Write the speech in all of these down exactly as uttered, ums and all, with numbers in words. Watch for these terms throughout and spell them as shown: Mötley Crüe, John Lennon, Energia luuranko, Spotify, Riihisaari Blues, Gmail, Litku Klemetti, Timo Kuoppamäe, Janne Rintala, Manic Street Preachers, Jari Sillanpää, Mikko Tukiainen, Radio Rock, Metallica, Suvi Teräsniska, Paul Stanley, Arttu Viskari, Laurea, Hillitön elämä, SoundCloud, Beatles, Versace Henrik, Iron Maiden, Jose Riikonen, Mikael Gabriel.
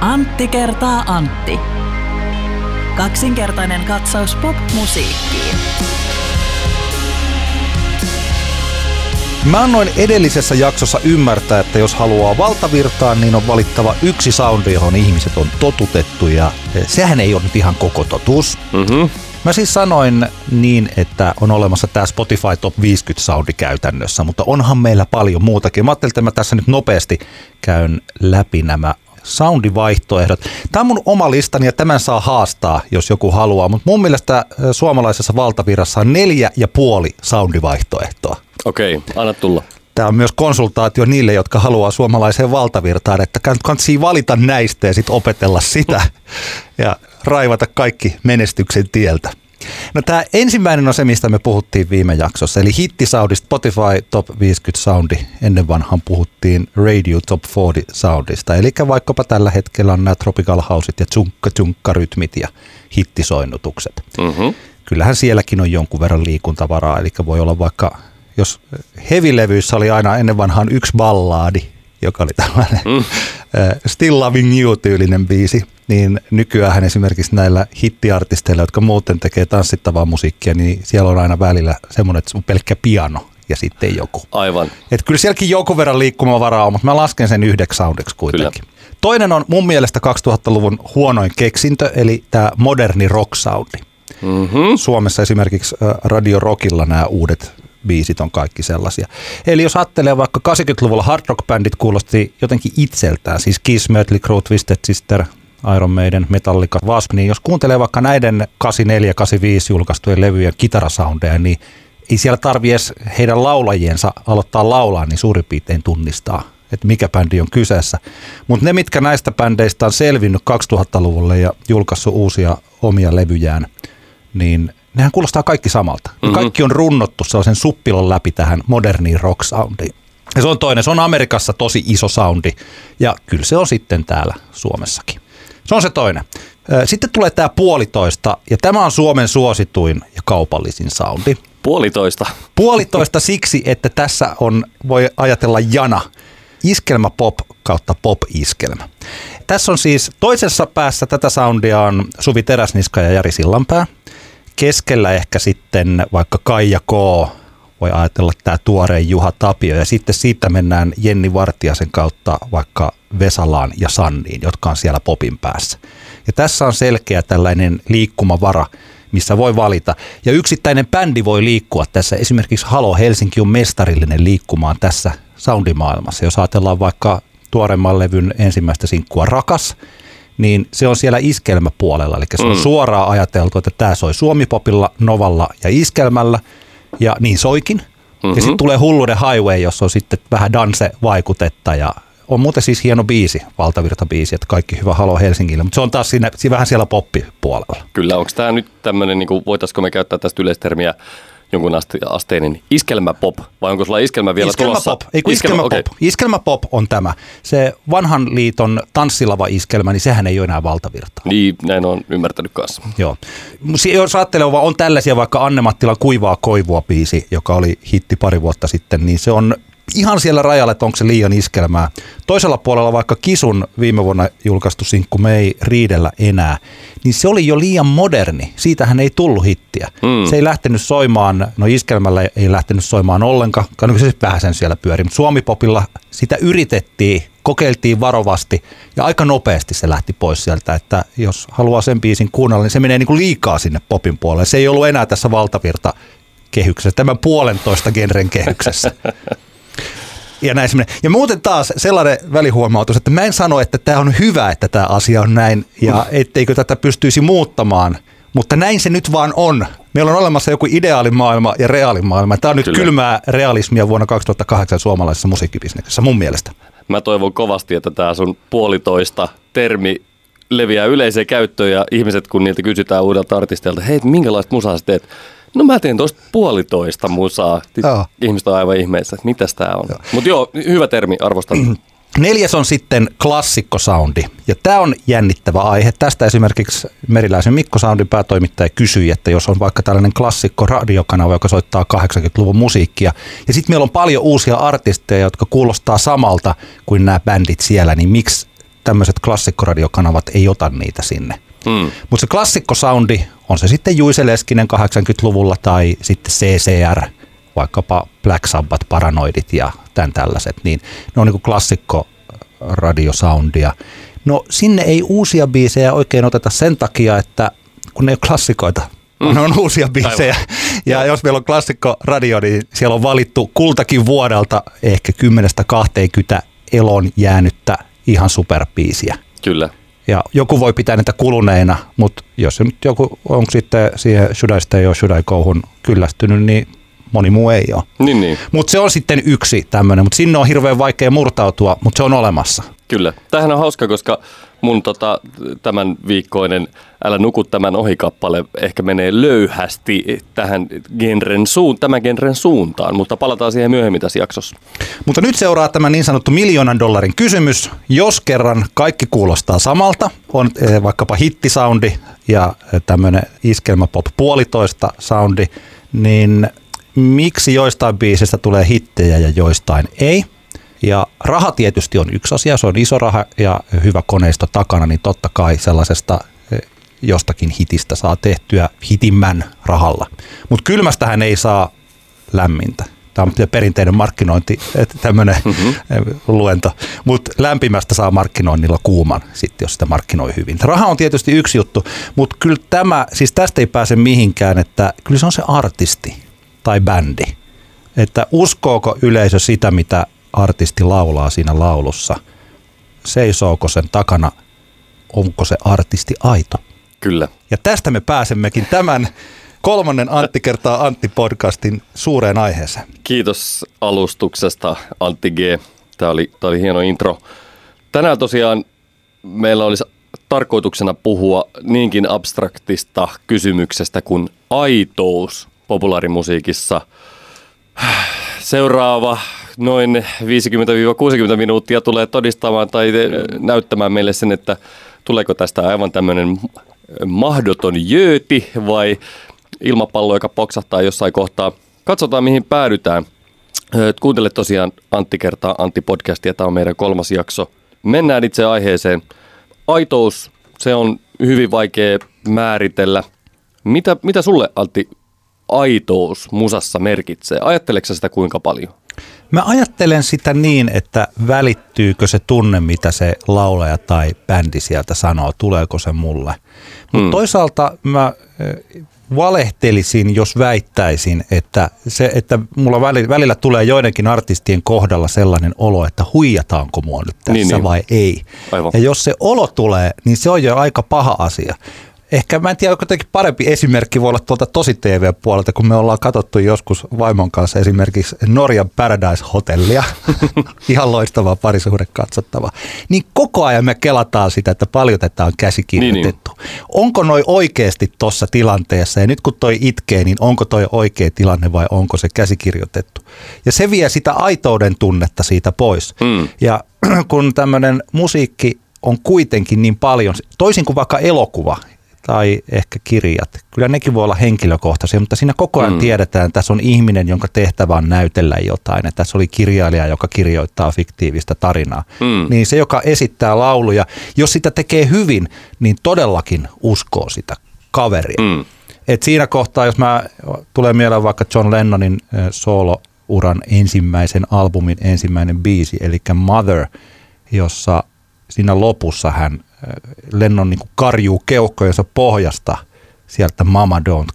Antti kertaa Antti. Kaksinkertainen katsaus pop-musiikkiin. Mä annoin edellisessä jaksossa ymmärtää, että jos haluaa valtavirtaan, niin on valittava yksi soundi, johon ihmiset on totutettu. Ja sehän ei ole nyt ihan koko totuus. Mm-hmm. Mä siis sanoin niin, että on olemassa tämä Spotify Top viisikymmentä soundi käytännössä, mutta onhan meillä paljon muutakin. Mä ajattelin, että mä tässä nyt nopeasti käyn läpi nämä soundivaihtoehdot. Tämä on mun oma listani ja tämän saa haastaa, jos joku haluaa, mutta mun mielestä suomalaisessa valtavirrassa on neljä ja puoli soundivaihtoehtoa. Okei, anna tulla. Tämä on myös konsultaatio niille, jotka haluaa suomalaiseen valtavirtaan, että kannattaa valita näistä ja sitten opetella sitä ja raivata kaikki menestyksen tieltä. No tämä ensimmäinen on se, mistä me puhuttiin viime jaksossa, eli hittisoundista Spotify Top viisikymmentä soundi. Ennen vanhan puhuttiin Radio Top neljäkymmentä soundista, eli vaikkapa tällä hetkellä on nämä Tropical Houseit ja tsunkka-tsunkka-rytmit ja hittisoinnutukset. Mm-hmm. Kyllähän sielläkin on jonkun verran liikuntavaraa, eli voi olla vaikka, jos heavy-levyissä oli aina ennen vanhaan yksi ballaadi, joka oli tällainen mm. Still Loving You-tyylinen biisi, niin nykyään esimerkiksi näillä hittiartisteilla, jotka muuten tekee tanssittavaa musiikkia, niin siellä on aina välillä semmoinen, että on pelkkä piano ja sitten joku. Aivan. Että kyllä sielläkin jonkun verran liikkumavaraa on, mutta mä lasken sen yhdeksi soundiksi kuitenkin. Kyllä. Toinen on mun mielestä kaksituhattaluvun huonoin keksintö, eli tämä moderni rock-soundi. Mm-hmm. Suomessa esimerkiksi Radio Rockilla nämä uudet biisit on kaikki sellaisia. Eli jos ajattelee vaikka kahdeksankymmentäluvulla hard rock-bändit kuulosti jotenkin itseltään, siis Kiss, Mötley Crüe, Twisted Sister, Iron Maiden, Metallica, Wasp, niin jos kuuntelee vaikka näiden kahdeksankymmentäneljä kahdeksankymmentäviisi julkaistujen levyjen kitarasoundeja, niin ei siellä tarvitse edes heidän laulajiensa aloittaa laulaa, niin suurin piirtein tunnistaa, että mikä bändi on kyseessä. Mutta ne, mitkä näistä bändeistä on selvinnyt kaksituhattaluvulle ja julkaissut uusia omia levyjään, niin nehän kuulostaa kaikki samalta. Mm-hmm. Kaikki on runnottu sellaisen suppilon läpi tähän moderniin rock-soundiin. Ja se on toinen. Se on Amerikassa tosi iso soundi. Ja kyllä se on sitten täällä Suomessakin. Se on se toinen. Sitten tulee tämä puolitoista. Ja tämä on Suomen suosituin ja kaupallisin soundi. Puolitoista. Puolitoista siksi, että tässä on, voi ajatella jana. Iskelmä pop kautta pop-iskelmä. Tässä on siis toisessa päässä tätä soundia on Suvi Teräsniska ja Jari Sillanpää. Keskellä ehkä sitten vaikka Kaija Koo, voi ajatella tämä tuoreen Juha Tapio, ja sitten siitä mennään Jenni Vartiaisen kautta vaikka Vesalaan ja Sanniin, jotka on siellä popin päässä. Ja tässä on selkeä tällainen liikkumavara, missä voi valita. Ja yksittäinen bändi voi liikkua tässä. Esimerkiksi Halo Helsinki on mestarillinen liikkumaan tässä soundimaailmassa. Jos ajatellaan vaikka tuoreemman levyn ensimmäistä sinkkua Rakas, niin se on siellä iskelmäpuolella, eli se on mm. suoraan ajateltu, että tämä soi suomipopilla, novalla ja iskelmällä, ja niin soikin. Mm-hmm. Ja sitten tulee Hulluuden Highway, jossa on sitten vähän danse-vaikutetta, ja on muuten siis hieno biisi, valtavirtabiisi, että kaikki hyvä Halo Helsingille, mutta se on taas siinä, siinä vähän siellä poppipuolella. Kyllä, onko tämä nyt tämmöinen, niin voitaisiko me käyttää tästä yleistermiä, jonkun aste, asteinen iskelmäpop, vai onko sulla iskelmä vielä iskelmä tulossa? Pop. Ei, iskelmä, okay. Pop. Iskelmäpop on tämä. Se vanhan liiton tanssilava iskelmä, niin sehän ei ole enää valtavirtaa. Niin, näin on ymmärtänyt kanssa. Joo. Jos ajattelee, on tällaisia vaikka Anne-Mattilan Kuivaa koivua -biisi, joka oli hitti pari vuotta sitten, niin se on ihan siellä rajalla, että onko se liian iskelmää. Toisella puolella vaikka Kisun viime vuonna julkaistu sinkku Me ei riidellä enää, niin se oli jo liian moderni. Siitähän ei tullut hittiä. Mm. Se ei lähtenyt soimaan, no iskelmällä ei lähtenyt soimaan ollenkaan, kun se vähän sen siellä pyöri, mutta suomipopilla sitä yritettiin, kokeiltiin varovasti ja aika nopeasti se lähti pois sieltä, että jos haluaa sen biisin kuunnella, niin se menee niin kuin liikaa sinne popin puolelle. Se ei ollut enää tässä valtavirta kehyksessä, tämän puolentoista genren kehyksessä. Ja, näin ja muuten taas sellainen välihuomautus, että mä en sano, että tämä on hyvä, että tämä asia on näin ja etteikö tätä pystyisi muuttamaan, mutta näin se nyt vaan on. Meillä on olemassa joku ideaalimaailma ja reaalimaailma. Tämä on nyt Kyllä. kylmää realismia vuonna kaksituhattakahdeksan suomalaisessa musiikkibisneksessä mun mielestä. Mä toivon kovasti, että tämä sun puolitoista termi leviää yleiseen käyttöön ja ihmiset, kun niiltä kysytään uudelta artisteilta, hei, minkälaista musaa sä teet? No mä teen tuosta puolitoista musaa. Oh. Ihmiset on aivan ihmeessä, että mitäs tää on. Mutta joo, hyvä termi, arvostan. Neljäs on sitten klassikkosoundi. Ja tää on jännittävä aihe. Tästä esimerkiksi Meriläisen Mikko Soundin päätoimittaja kysyi, että jos on vaikka tällainen klassikko radiokanava, joka soittaa kahdeksankymmentäluvun musiikkia. Ja sitten meillä on paljon uusia artisteja, jotka kuulostaa samalta kuin nämä bändit siellä, niin miksi tämmöiset klassikkoradiokanavat ei ota niitä sinne. Mm. Mutta se klassikkosoundi, on se sitten Juise Leskinen kahdeksankymmentäluvulla tai sitten C C R, vaikkapa Black Sabbath, Paranoidit ja tämän tällaiset, niin ne on niin kuin klassikkoradiosoundia. No sinne ei uusia biisejä oikein oteta sen takia, että kun ne ei ole klassikoita, mm. ne on uusia biisejä. Aivan. Ja Aivan. jos meillä on klassikkoradio, niin siellä on valittu kultakin vuodelta ehkä kymmenestä kahteenkymmeneen elon jäänyttä ihan superbiisiä. Kyllä. Ja joku voi pitää niitä kuluneina, mutta jos nyt joku on sitten siihen Should I Stay or Should I Go-hun kyllästynyt, niin moni muu ei ole. Niin, niin. Mutta se on sitten yksi tämmöinen, mutta sinne on hirveän vaikea murtautua, mutta se on olemassa. Kyllä. Tämähän on hauska, koska mun tota, tämän viikkoinen Älä nuku tämän ohikappale ehkä menee löyhästi tähän genren suun, tämän genren suuntaan, mutta palataan siihen myöhemmin tässä jaksossa. Mutta nyt seuraa tämä niin sanottu miljoonan dollarin kysymys. Jos kerran kaikki kuulostaa samalta, on vaikkapa hittisoundi ja tämmöinen iskelmäpop puolitoista soundi, niin miksi joistain biisistä tulee hittejä ja joistain ei? Ja raha tietysti on yksi asia, se on iso raha ja hyvä koneisto takana, niin totta kai sellaisesta jostakin hitistä saa tehtyä hitimmän rahalla. Mutta kylmästähän ei saa lämmintä. Tämä on perinteinen markkinointi, tämmöinen mm-hmm. luento. Mutta lämpimästä saa markkinoinnilla kuuman, sit, jos sitä markkinoi hyvin. Raha on tietysti yksi juttu, mutta kyllä tämä, siis tästä ei pääse mihinkään, että kyllä se on se artisti tai bändi. Että uskooko yleisö sitä, mitä artisti laulaa siinä laulussa? Seisooko sen takana? Onko se artisti aito? Kyllä. Ja tästä me pääsemmekin tämän kolmannen Antti kertaa Antti-podcastin suureen aiheeseen. Kiitos alustuksesta, Antti G. Tämä oli, tämä oli hieno intro. Tänään tosiaan meillä olisi tarkoituksena puhua niinkin abstraktista kysymyksestä kuin aitous populaarimusiikissa. Seuraava noin viisikymmentä kuusikymmentä minuuttia tulee todistamaan tai näyttämään meille sen, että tuleeko tästä aivan tämmöinen mahdoton jööti vai ilmapallo, joka poksahtaa jossain kohtaa. Katsotaan, mihin päädytään. Kuuntele tosiaan Antti kertaa Antti-podcastia. Tämä on meidän kolmas jakso. Mennään itse aiheeseen. Aitous, se on hyvin vaikea määritellä. Mitä, mitä sulle, Antti, aitous musassa merkitsee? Ajatteleksä sitä kuinka paljon? Mä ajattelen sitä niin, että välittyykö se tunne, mitä se laulaja tai bändi sieltä sanoo, tuleeko se mulle. Mutta hmm. toisaalta mä valehtelisin, jos väittäisin, että, se, että mulla välillä tulee joidenkin artistien kohdalla sellainen olo, että huijataanko mua nyt tässä niin, vai niin. ei. Aivan. Ja jos se olo tulee, niin se on jo aika paha asia. Ehkä mä en tiedä, jotenkin parempi esimerkki voi olla tuolta tosi T V-puolelta, kun me ollaan katsottu joskus vaimon kanssa esimerkiksi Norjan Paradise Hotellia. Ihan loistavaa parisuhde katsottavaa. Niin koko ajan me kelataan sitä, että paljon tätä on käsikirjoitettu. Niin, niin. Onko noi oikeasti tuossa tilanteessa? Ja nyt kun toi itkee, niin onko toi oikea tilanne vai onko se käsikirjoitettu? Ja se vie sitä aitouden tunnetta siitä pois. Mm. Ja kun tämmöinen musiikki on kuitenkin niin paljon, toisin kuin vaikka elokuva, tai ehkä kirjat. Kyllä nekin voi olla henkilökohtaisia, mutta siinä koko ajan mm. tiedetään, että tässä on ihminen, jonka tehtävä on näytellä jotain. Ja tässä oli kirjailija, joka kirjoittaa fiktiivistä tarinaa. Mm. Niin se, joka esittää lauluja, jos sitä tekee hyvin, niin todellakin uskoo sitä kaveria. Mm. Et siinä kohtaa, jos mä tulee mieleen vaikka John Lennonin soolouran ensimmäisen albumin ensimmäinen biisi, eli Mother, jossa siinä lopussa hän Lennon niin kuin karjuu keuhkojensa pohjasta sieltä Mama don't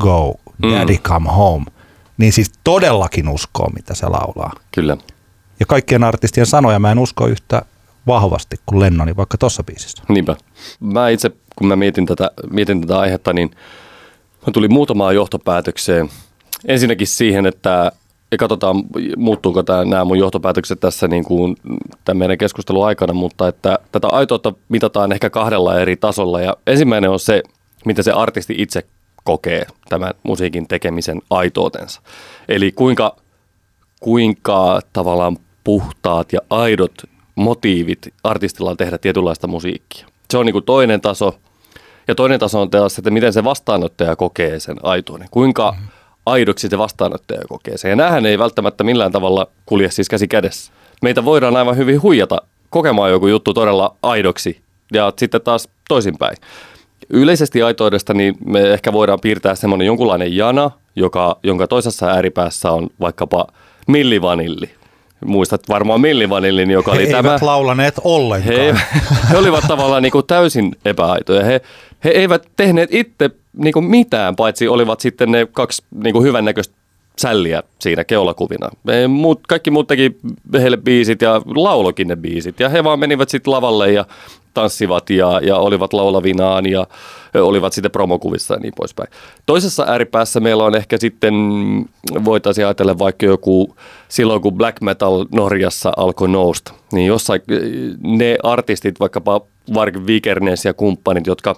go, Daddy mm. come home. Niin siis todellakin uskoo, mitä se laulaa. Kyllä. Ja kaikkien artistien sanoja mä en usko yhtä vahvasti kuin Lennoni, vaikka tuossa biisissä. Niinpä. Mä itse, kun mä mietin tätä, mietin tätä aihetta, niin mä tulin muutamaan johtopäätökseen. Ensinnäkin siihen, että ja katsotaan, muuttuuko tämä, nämä mun johtopäätökset tässä niin kuin tämän meidän keskustelun aikana, mutta että tätä aitoutta mitataan ehkä kahdella eri tasolla. Ja ensimmäinen on se, mitä se artisti itse kokee tämän musiikin tekemisen aitoutensa. Eli kuinka, kuinka tavallaan puhtaat ja aidot motiivit artistilla on tehdä tietynlaista musiikkia. Se on niin kuin toinen taso. Ja toinen taso on taas, että miten se vastaanottaja kokee sen aitouden. Kuinka aidoksi se vastaanottaja kokee sen. Ja näähän ei välttämättä millään tavalla kulje siis käsi kädessä. Meitä voidaan aivan hyvin huijata kokemaan joku juttu todella aidoksi ja sitten taas toisinpäin. Yleisesti aitoudesta niin me ehkä voidaan piirtää semmoinen jonkunlainen jana, joka, jonka toisessa ääripäässä on vaikkapa millivanilli. Muistat varmaan millivanillin, joka oli he tämä. He eivät laulaneet ollenkaan. He, he olivat tavallaan niin kuin täysin epäaitoja. He, he eivät tehneet itse niin kuin mitään, paitsi olivat sitten ne kaksi niin kuin hyvännäköistä sälliä siinä keulakuvina. Muut, kaikki muut teki heille biisit ja laulokin ne biisit. Ja he vaan menivät sitten lavalle ja tanssivat ja, ja olivat laulavinaan ja olivat sitten promokuvissa ja niin poispäin. Toisessa ääripäässä meillä on ehkä sitten, voitaisiin ajatella vaikka joku, silloin kun black metal Norjassa alkoi nousta, niin jossain ne artistit, vaikkapa Varg Vikernes ja kumppanit, jotka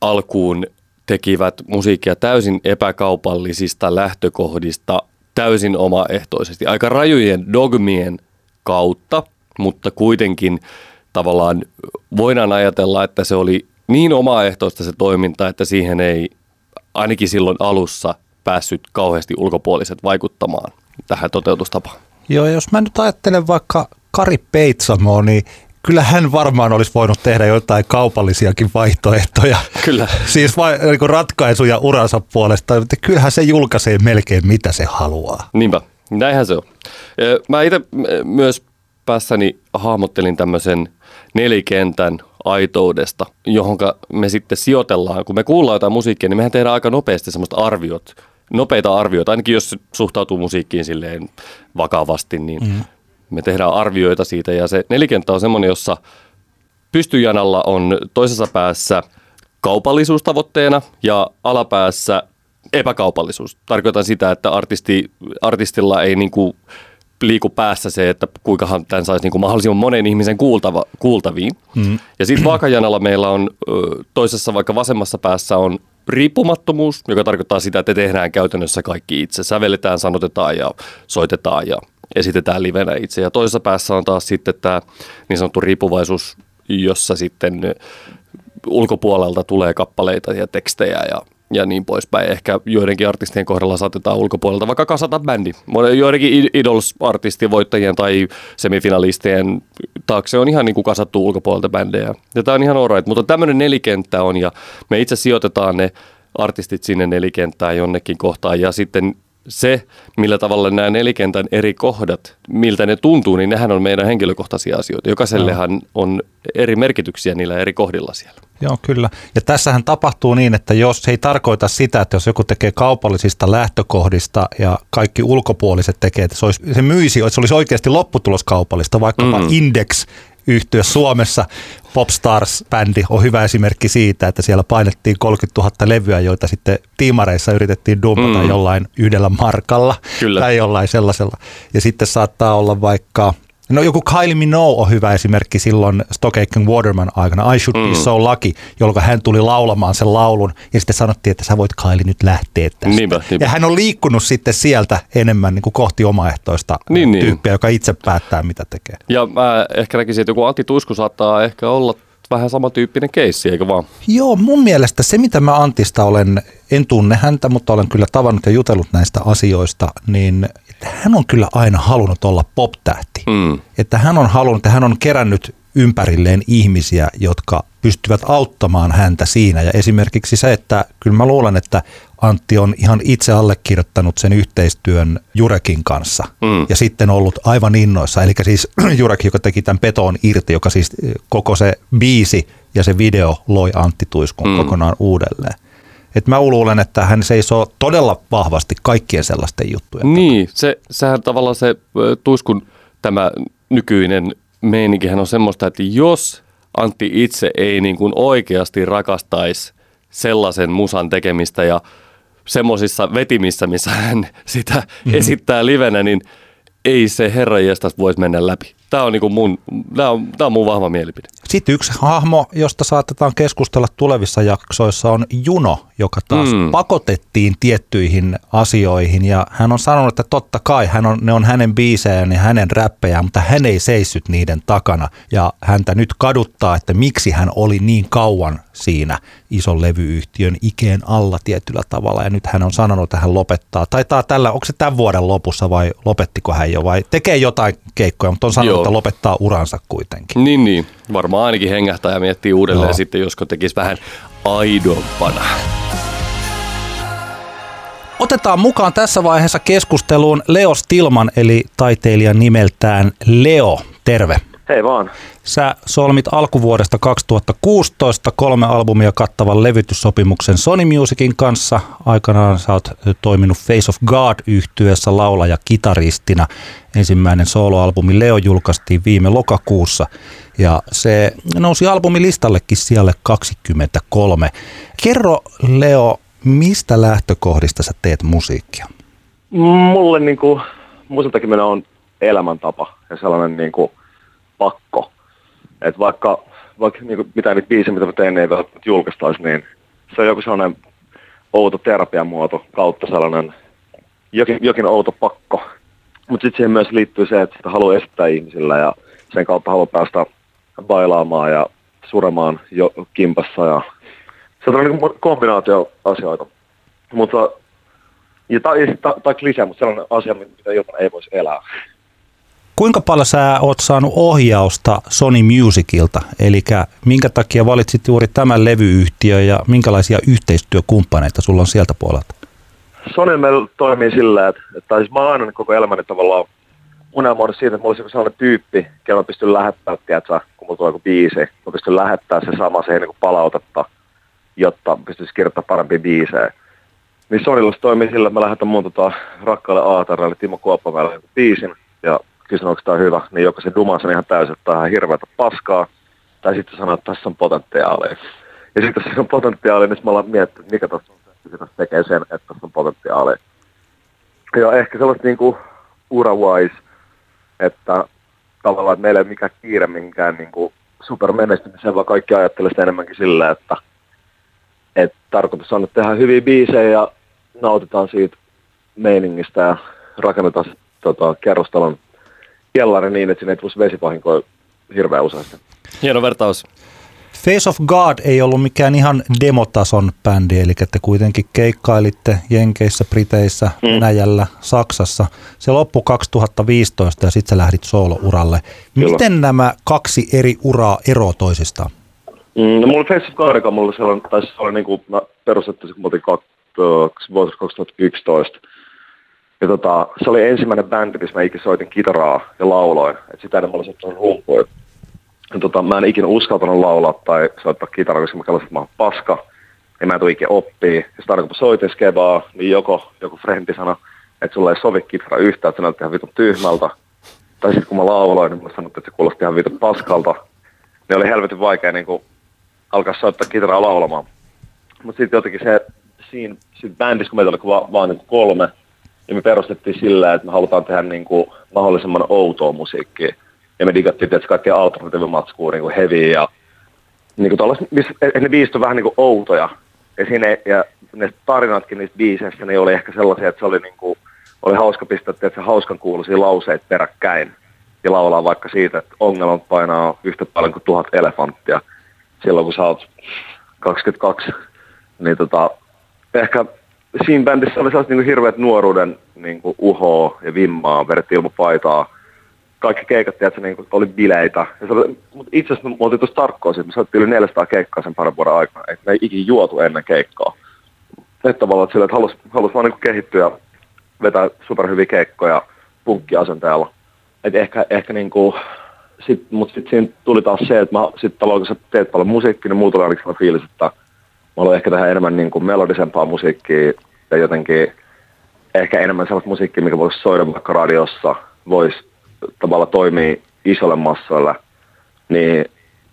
alkuun tekivät musiikkia täysin epäkaupallisista lähtökohdista, täysin omaehtoisesti, aika rajujen dogmien kautta, mutta kuitenkin tavallaan voidaan ajatella, että se oli niin omaehtoista se toiminta, että siihen ei ainakin silloin alussa päässyt kauheasti ulkopuoliset vaikuttamaan tähän toteutustapaan. Joo, jos mä nyt ajattelen vaikka Kari Peitsamoa, niin kyllä hän varmaan olisi voinut tehdä jotain kaupallisiakin vaihtoehtoja. Kyllä. Siis vai, niin ratkaisuja uransa puolesta, mutta kyllähän se julkaisee melkein mitä se haluaa. Niinpä, näinhän se on. Mä itse myös päässäni hahmottelin tämmöisen nelikentän aitoudesta, johonka me sitten sijoitellaan. Kun me kuullaan jotain musiikkia, niin mehän tehdään aika nopeasti semmoista arviot, nopeita arvioita, ainakin jos suhtautuu musiikkiin silleen vakavasti, niin mm. me tehdään arvioita siitä. Ja se nelikenttä on semmoinen, jossa pystyjanalla on toisessa päässä kaupallisuus tavoitteena ja alapäässä epäkaupallisuus. Tarkoitan sitä, että artisti, artistilla ei niinku liiku päässä se, että kuinkahan tämän saisi niin kuin mahdollisimman monen ihmisen kuultava, kuultaviin. Mm. Ja sitten vaakajanalla meillä on toisessa vaikka vasemmassa päässä on riippumattomuus, joka tarkoittaa sitä, että tehdään käytännössä kaikki itse. Sävelletään, sanotetaan ja soitetaan ja esitetään livenä itse. Ja toisessa päässä on taas sitten tämä niin sanottu riippuvaisuus, jossa sitten ulkopuolelta tulee kappaleita ja tekstejä ja ja niin poispäin. Ehkä joidenkin artistien kohdalla saatetaan ulkopuolelta vaikka kasata bändi. Joidenkin Idols-artistien voittajien tai semifinalistien taakse on ihan niin kuin kasattu ulkopuolelta bändejä. Ja tämä on ihan alright, mutta tämmöinen nelikenttä on ja me itse sijoitetaan ne artistit sinne nelikenttään jonnekin kohtaan ja sitten se, millä tavalla nämä nelikentän eri kohdat, miltä ne tuntuu, niin nehän on meidän henkilökohtaisia asioita. Jokaisellehan on eri merkityksiä niillä eri kohdilla siellä. Joo, kyllä. Ja tässähän tapahtuu niin, että jos se ei tarkoita sitä, että jos joku tekee kaupallisista lähtökohdista ja kaikki ulkopuoliset tekee, että se, olisi, se myisi, että se olisi oikeasti lopputulos kaupallista, vaikkapa mm. Index yhtyä Suomessa. Popstars-bändi on hyvä esimerkki siitä, että siellä painettiin kolmekymmentätuhatta levyä, joita sitten tiimareissa yritettiin dumpata mm. jollain yhdellä markalla. Kyllä. Tai jollain sellaisella. Ja sitten saattaa olla vaikka, no joku Kylie Minogue on hyvä esimerkki silloin Stockhaken Waterman aikana, I Should mm. Be So Lucky, jolloin hän tuli laulamaan sen laulun ja sitten sanottiin, että sä voit Kylie nyt lähteä tästä. Niinpä, niinpä. Ja hän on liikkunut sitten sieltä enemmän niin kuin kohti omaehtoista niin, tyyppiä, niin. joka itse päättää mitä tekee. Ja mä ehkä näkisin, että joku Antti Tuisku saattaa ehkä olla vähän samantyyppinen keissi, eikö vaan? Joo, mun mielestä se mitä mä Antista olen, en tunne häntä, mutta olen kyllä tavannut ja jutellut näistä asioista, niin hän on kyllä aina halunnut olla pop-tähti. Mm. Että hän on halunnut, että hän on kerännyt ympärilleen ihmisiä, jotka pystyvät auttamaan häntä siinä. Ja esimerkiksi se, että kyllä mä luulen, että Antti on ihan itse allekirjoittanut sen yhteistyön Jurekin kanssa mm. ja sitten ollut aivan innoissa. Eli siis Jurek, joka teki tämän Petoon irti, joka siis koko se biisi ja se video loi Antti Tuiskun mm. kokonaan uudelleen. Et mä luulen, että hän seisoo todella vahvasti kaikkien sellaisten juttujen. Niin, se, sehän tavallaan se Tuiskun tämä nykyinen meininkihän on semmoista, että jos Antti itse ei niin kuin oikeasti rakastaisi sellaisen musan tekemistä ja semmoisissa vetimissä, missä hän sitä mm-hmm. esittää livenä, niin ei se herranjestas voisi mennä läpi. Tämä on, niin kuin mun, tämä on, tämä on mun vahva mielipide. Sitten yksi hahmo, josta saatetaan keskustella tulevissa jaksoissa, on Juno, joka taas mm. pakotettiin tiettyihin asioihin. Ja hän on sanonut, että totta kai hän on, ne on hänen biisejään ja hänen räppejään, mutta hän ei seissyt niiden takana. Ja häntä nyt kaduttaa, että miksi hän oli niin kauan siinä ison levyyhtiön ikeen alla tietyllä tavalla. Ja nyt hän on sanonut, että hän lopettaa. Taitaa tällä, onko se tämän vuoden lopussa vai lopettiko hän jo vai tekee jotain keikkoja, mutta on sanonut, Joo. että lopettaa uransa kuitenkin. Niin, niin. Varmaan ainakin hengähtää ja miettii uudelleen Joo. sitten, josko tekisi vähän aidompana. Otetaan mukaan tässä vaiheessa keskusteluun Leo Stillman, eli taiteilijan nimeltään Leo. Terve. Hei vaan. Sä solmit alkuvuodesta kaksituhattakuusitoista kolme albumia kattavan levytyssopimuksen Sony Musicin kanssa. Aikanaan sä oot toiminut Face of God -yhtyeessä laulaja-kitaristina. Ensimmäinen soloalbumi Leo julkaistiin viime lokakuussa ja se nousi albumilistallekin sijalle kaksikymmentäkolme. Kerro Leo, mistä lähtökohdista sä teet musiikkia? Mulle niin kuin musiikkitekeminen on elämäntapa ja sellainen niin kuin pakko. Et vaikka, vaikka niin kuin mitään niitä biisejä, mitä mä tein, ei välttämättä julkaistaisi, niin se on joku sellainen outo terapiamuoto kautta sellainen jokin, jokin outo pakko. Mutta sitten siihen myös liittyy se, että sitä haluaa esittää ihmisillä ja sen kautta haluaa päästä bailaamaan ja suremaan jo kimpassa. Ja se on niin kuin kombinaatio asioita. Mutta, ja tai klisää, mutta sellainen asia, mitä ilman ei voisi elää. Kuinka paljon sä oot saanut ohjausta Sony Musicilta? Eli minkä takia valitsit juuri tämän levyyhtiön ja minkälaisia yhteistyökumppaneita sulla on sieltä puolelta? Sony meillä toimii sillä, että, että siis mä oon aina koko elämäni tavallaan unelmoinut siitä, että mä olisin sellainen tyyppi, kenellä mä pystyn lähettämään, tiedätkö, kun mulla tulee joku biisi, mä pystyn lähettämään se sama siihen niin kuin palautetta, jotta pystyisi kirjoittamaan parempia biisejä. Niin Sonylla se toimii sillä, että mä lähetän mun tota, rakkaalle aatarille, Timo Kuoppamäelle joku biisin ja kysyn, onko tämä hyvä, niin joka se dumaa sen ihan täysin, että tämä on ihan hirveätä paskaa, tai sitten sanoo, että tässä on potentiaalia. Ja sitten jos se on potentiaalia, niin me ollaan miettinyt, mikä tässä on se, mikä tässä tekee sen, että tässä on potentiaalia. Ja ehkä sellaista niin kuin ura-wise, että tavallaan, että meillä ei ole mikään kiire minkään niin kuin supermenestymiseen, vaan kaikki ajattelee sitä enemmänkin sillä, että, että tarkoitus on, että tehdään hyviä biisejä ja nautitaan siitä meiningistä ja rakennetaan tota, kerrostalon kellari niin, että sinne ei tulisi vesipahinkoja hirveän useasti. Hieno vertaus. Face of God ei ollut mikään ihan demotason bändi, eli te kuitenkin keikkailitte Jenkeissä, Briteissä, mm. Venäjällä, Saksassa. Se loppui kaksituhattaviisitoista ja sitten sä lähdit soolouralle. Miten Kyllä. nämä kaksi eri uraa eroaa toisistaan? Mm, no mulla Face of God, joka mulla sellainen, tai se oli niin kuin mä perustettiin, kun mä otin kaksituhattayksitoista. Ja tota, se oli ensimmäinen bändi, missä mä ikinä soitin kitaraa ja lauloin. Et sitä ennen mä olin soittanut rumpuja. Tota, mä en ikinä uskaltanut laulaa tai soittaa kitaraa, koska mä kelasin, että mä oon paska. Ja mä en tule ikinä oppii. Ja sitten aina kun mä soitin skebaa, niin joko joku frendi sanoi, että sulla ei sovi kitara yhtään, että se näytti ihan vitun tyhmältä. Tai sitten kun mä lauloin, niin mä sanottiin, että se kuulosti ihan vitun paskalta. Niin oli helvetin vaikea niin kun alkaa soittaa kitaraa laulamaan. Mutta sitten jotenkin se siinä, siinä bändissä, kun meitä oli vaan, vaan niin kolme, ja me perustettiin sillä, että me halutaan tehdä niin kuin mahdollisimman outoa musiikkia. Ja me digattiin tietysti kaikkea alternatiivimatskua, niin kuin heavy ja niin kuin tuollaiset, ne biisit on vähän niin kuin outoja. Ja, siinä, ja ne tarinatkin niistä biiseissä, ne oli ehkä sellaisia, että se oli, niin kuin, oli hauska pistää tietysti hauskan kuuluisia lauseita peräkkäin. Ja laulaa vaikka siitä, että ongelmat painaa yhtä paljon kuin tuhat elefanttia. Silloin kun sä oot kaksikymmentäkaksi, niin tota, ehkä siinä bändissä oli sellaiset niin kuin hirveät nuoruuden niin kuin uhoa ja vimmaa, vedettiin ilman paitaa. Kaikki keikat, tiedätkö, niin kuin oli bileitä. Mutta itse asiassa me oltiin tuossa tarkkoa siitä, me saatiin yli neljäsataa keikkaa sen parin vuoden aikana. Et me ei ikin juotu ennen keikkaa. Et tavallaan sillä, että halusi, halusi vaan niin kuin kehittyä ja vetää superhyviä keikkoja punkkiasenteella. Et ehkä, ehkä niin kuin, sit, mut sit siinä tuli taas se, että mä sit taloin, kun sä teet paljon musiikkia, niin muu tuli ainakin sellainen fiilis, että mä haluan ehkä tehdä enemmän niin kuin melodisempaa musiikkia ja jotenkin ehkä enemmän sellaista musiikkia, mikä voisi soida vaikka radiossa, voisi tavallaan toimia isolle massalle. Niin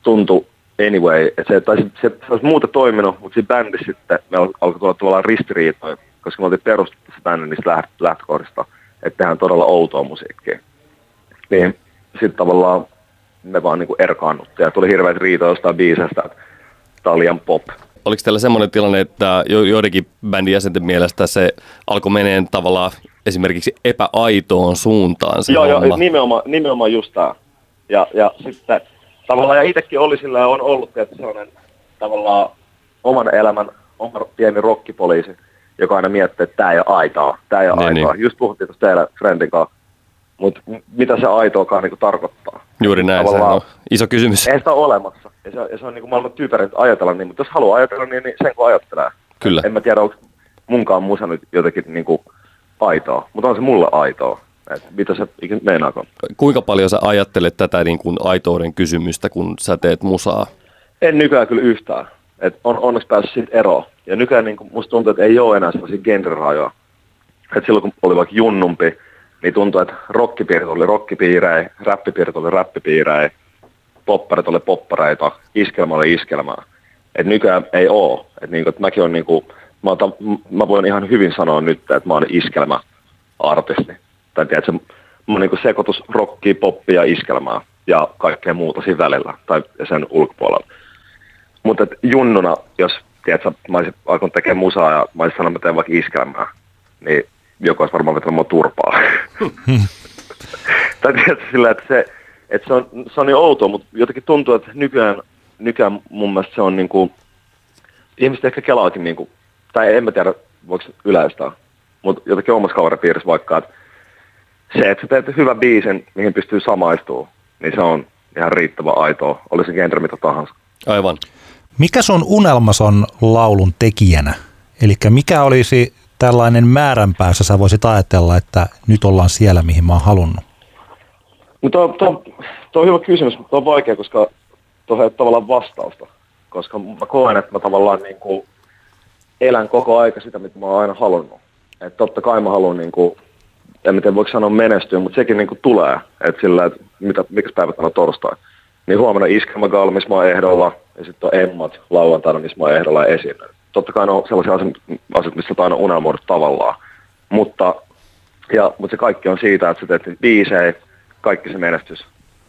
tuntui anyway, että se, tai se, se, se olisi muuta toiminut, mutta siinä bändissä sitten meillä alkoi tulla tavallaan ristiriitoja, koska me oltiin perustettu se bändi niistä lähtökohdista, että tehdään todella outoa musiikkia. Niin sitten tavallaan me vaan niinku erkaannuttiin ja tuli hirveät riitoja jostain biisestä, tää liian pop. Oliko teillä semmoinen tilanne, että joidenkin bändin jäsenten mielestä se alkoi meneen tavallaan esimerkiksi epäaitoon suuntaan? Joo, joo, nimenomaan, nimenomaan just tää. Ja, ja sitten tavallaan, ja itsekin oli sillä ja on ollut tietysti sellainen tavallaan oman elämän, oman pieni rokkipoliisi, joka aina miettii, että tää ei ole aitaa, tää ei ole niin, aitaa. Niin. Just puhuttiin tuossa teillä friendin kanssa, mutta mitä se aitoakaan niinku tarkoittaa? Juuri näin, tavallaan, se on iso kysymys. Ei sitä ole olemassa, ja se, ja se on niinku maailman tyyperintä ajatella niin, mutta jos haluaa ajatella niin, niin sen kun ajattelee. Kyllä. En mä tiedä, onko munkaan musa nyt jotenkin niinku aitaa, mutta on se mulle aitaa. Et mitä sä ikinä meinaakaan? Kuinka paljon sä ajattelet tätä niin kuin aitouden kysymystä, kun sä teet musaa? En nykyään kyllä yhtään. Et on onneksi päässyt siitä eroon. Ja nykyään niin kuin musta tuntuu, että ei ole enää sellaisia genrerajoja. Et silloin kun oli vaikka junnumpi, niin tuntui, että rockipiirit oli rockipiirejä, räppipiirit oli räppipiirejä, popparit oli poppareita, iskelmä oli iskelmää. Et nykyään ei oo. Et niin kuin, että mäkin on niin kuin, mä, otan, mä voin ihan hyvin sanoa nyt, että mä oon iskelmäartisti. Tai tiedätkö, mun niinku sekoitus rockia, poppia, iskelmää ja kaikkea muuta siinä välillä tai sen ulkopuolella. Mutta junnuna, jos tiedätkö, mä olisin alkanut tekemään musaa ja mä olisin sanonut, että mä teen vaikka iskelmää, niin joku olisi varmaan vetänyt mua turpaa. Tai tiedätkö sillä, että se, että se on, se on niin outoa, mutta jotenkin tuntuu, että nykyään, nykyään mun mielestä se on niinku, ihmiset ehkä kelaakin niinku, tai en mä tiedä, voiko yleistää, mutta jotenkin omassa kaveripiirissä vaikka, että se, että sä teet hyvän biisin, mihin pystyy samaistumaan, niin se on ihan riittävä aitoa, oli se genre mitä tahansa. Aivan. Mikä sun unelmas on laulun tekijänä? Eli mikä olisi tällainen määränpää, jossa sä voisit ajatella, että nyt ollaan siellä, mihin mä oon halunnut? No tuo, tuo, tuo on hyvä kysymys, mutta on vaikea, koska tuohon ei ole tavallaan vastausta. Koska mä koen, että mä tavallaan niin kuin elän koko aika sitä, mitä mä oon aina halunnut. Että totta kai mä haluan niin kuin, en miten voiko sanoa menestyä, mutta sekin niinku tulee, että sillä, että mitä, miksi päivä on torstai. Niin huomenna iskelmägaala, missä mä oon ehdolla, ja sitten on emmat lauantaina, missä mä oon ehdolla ja esiin. Totta kai ne on sellaisia asioita, missä on aina unelmoidut tavallaan. Mutta, ja, mutta se kaikki on siitä, että sä teet niitä biisejä, kaikki se menestys.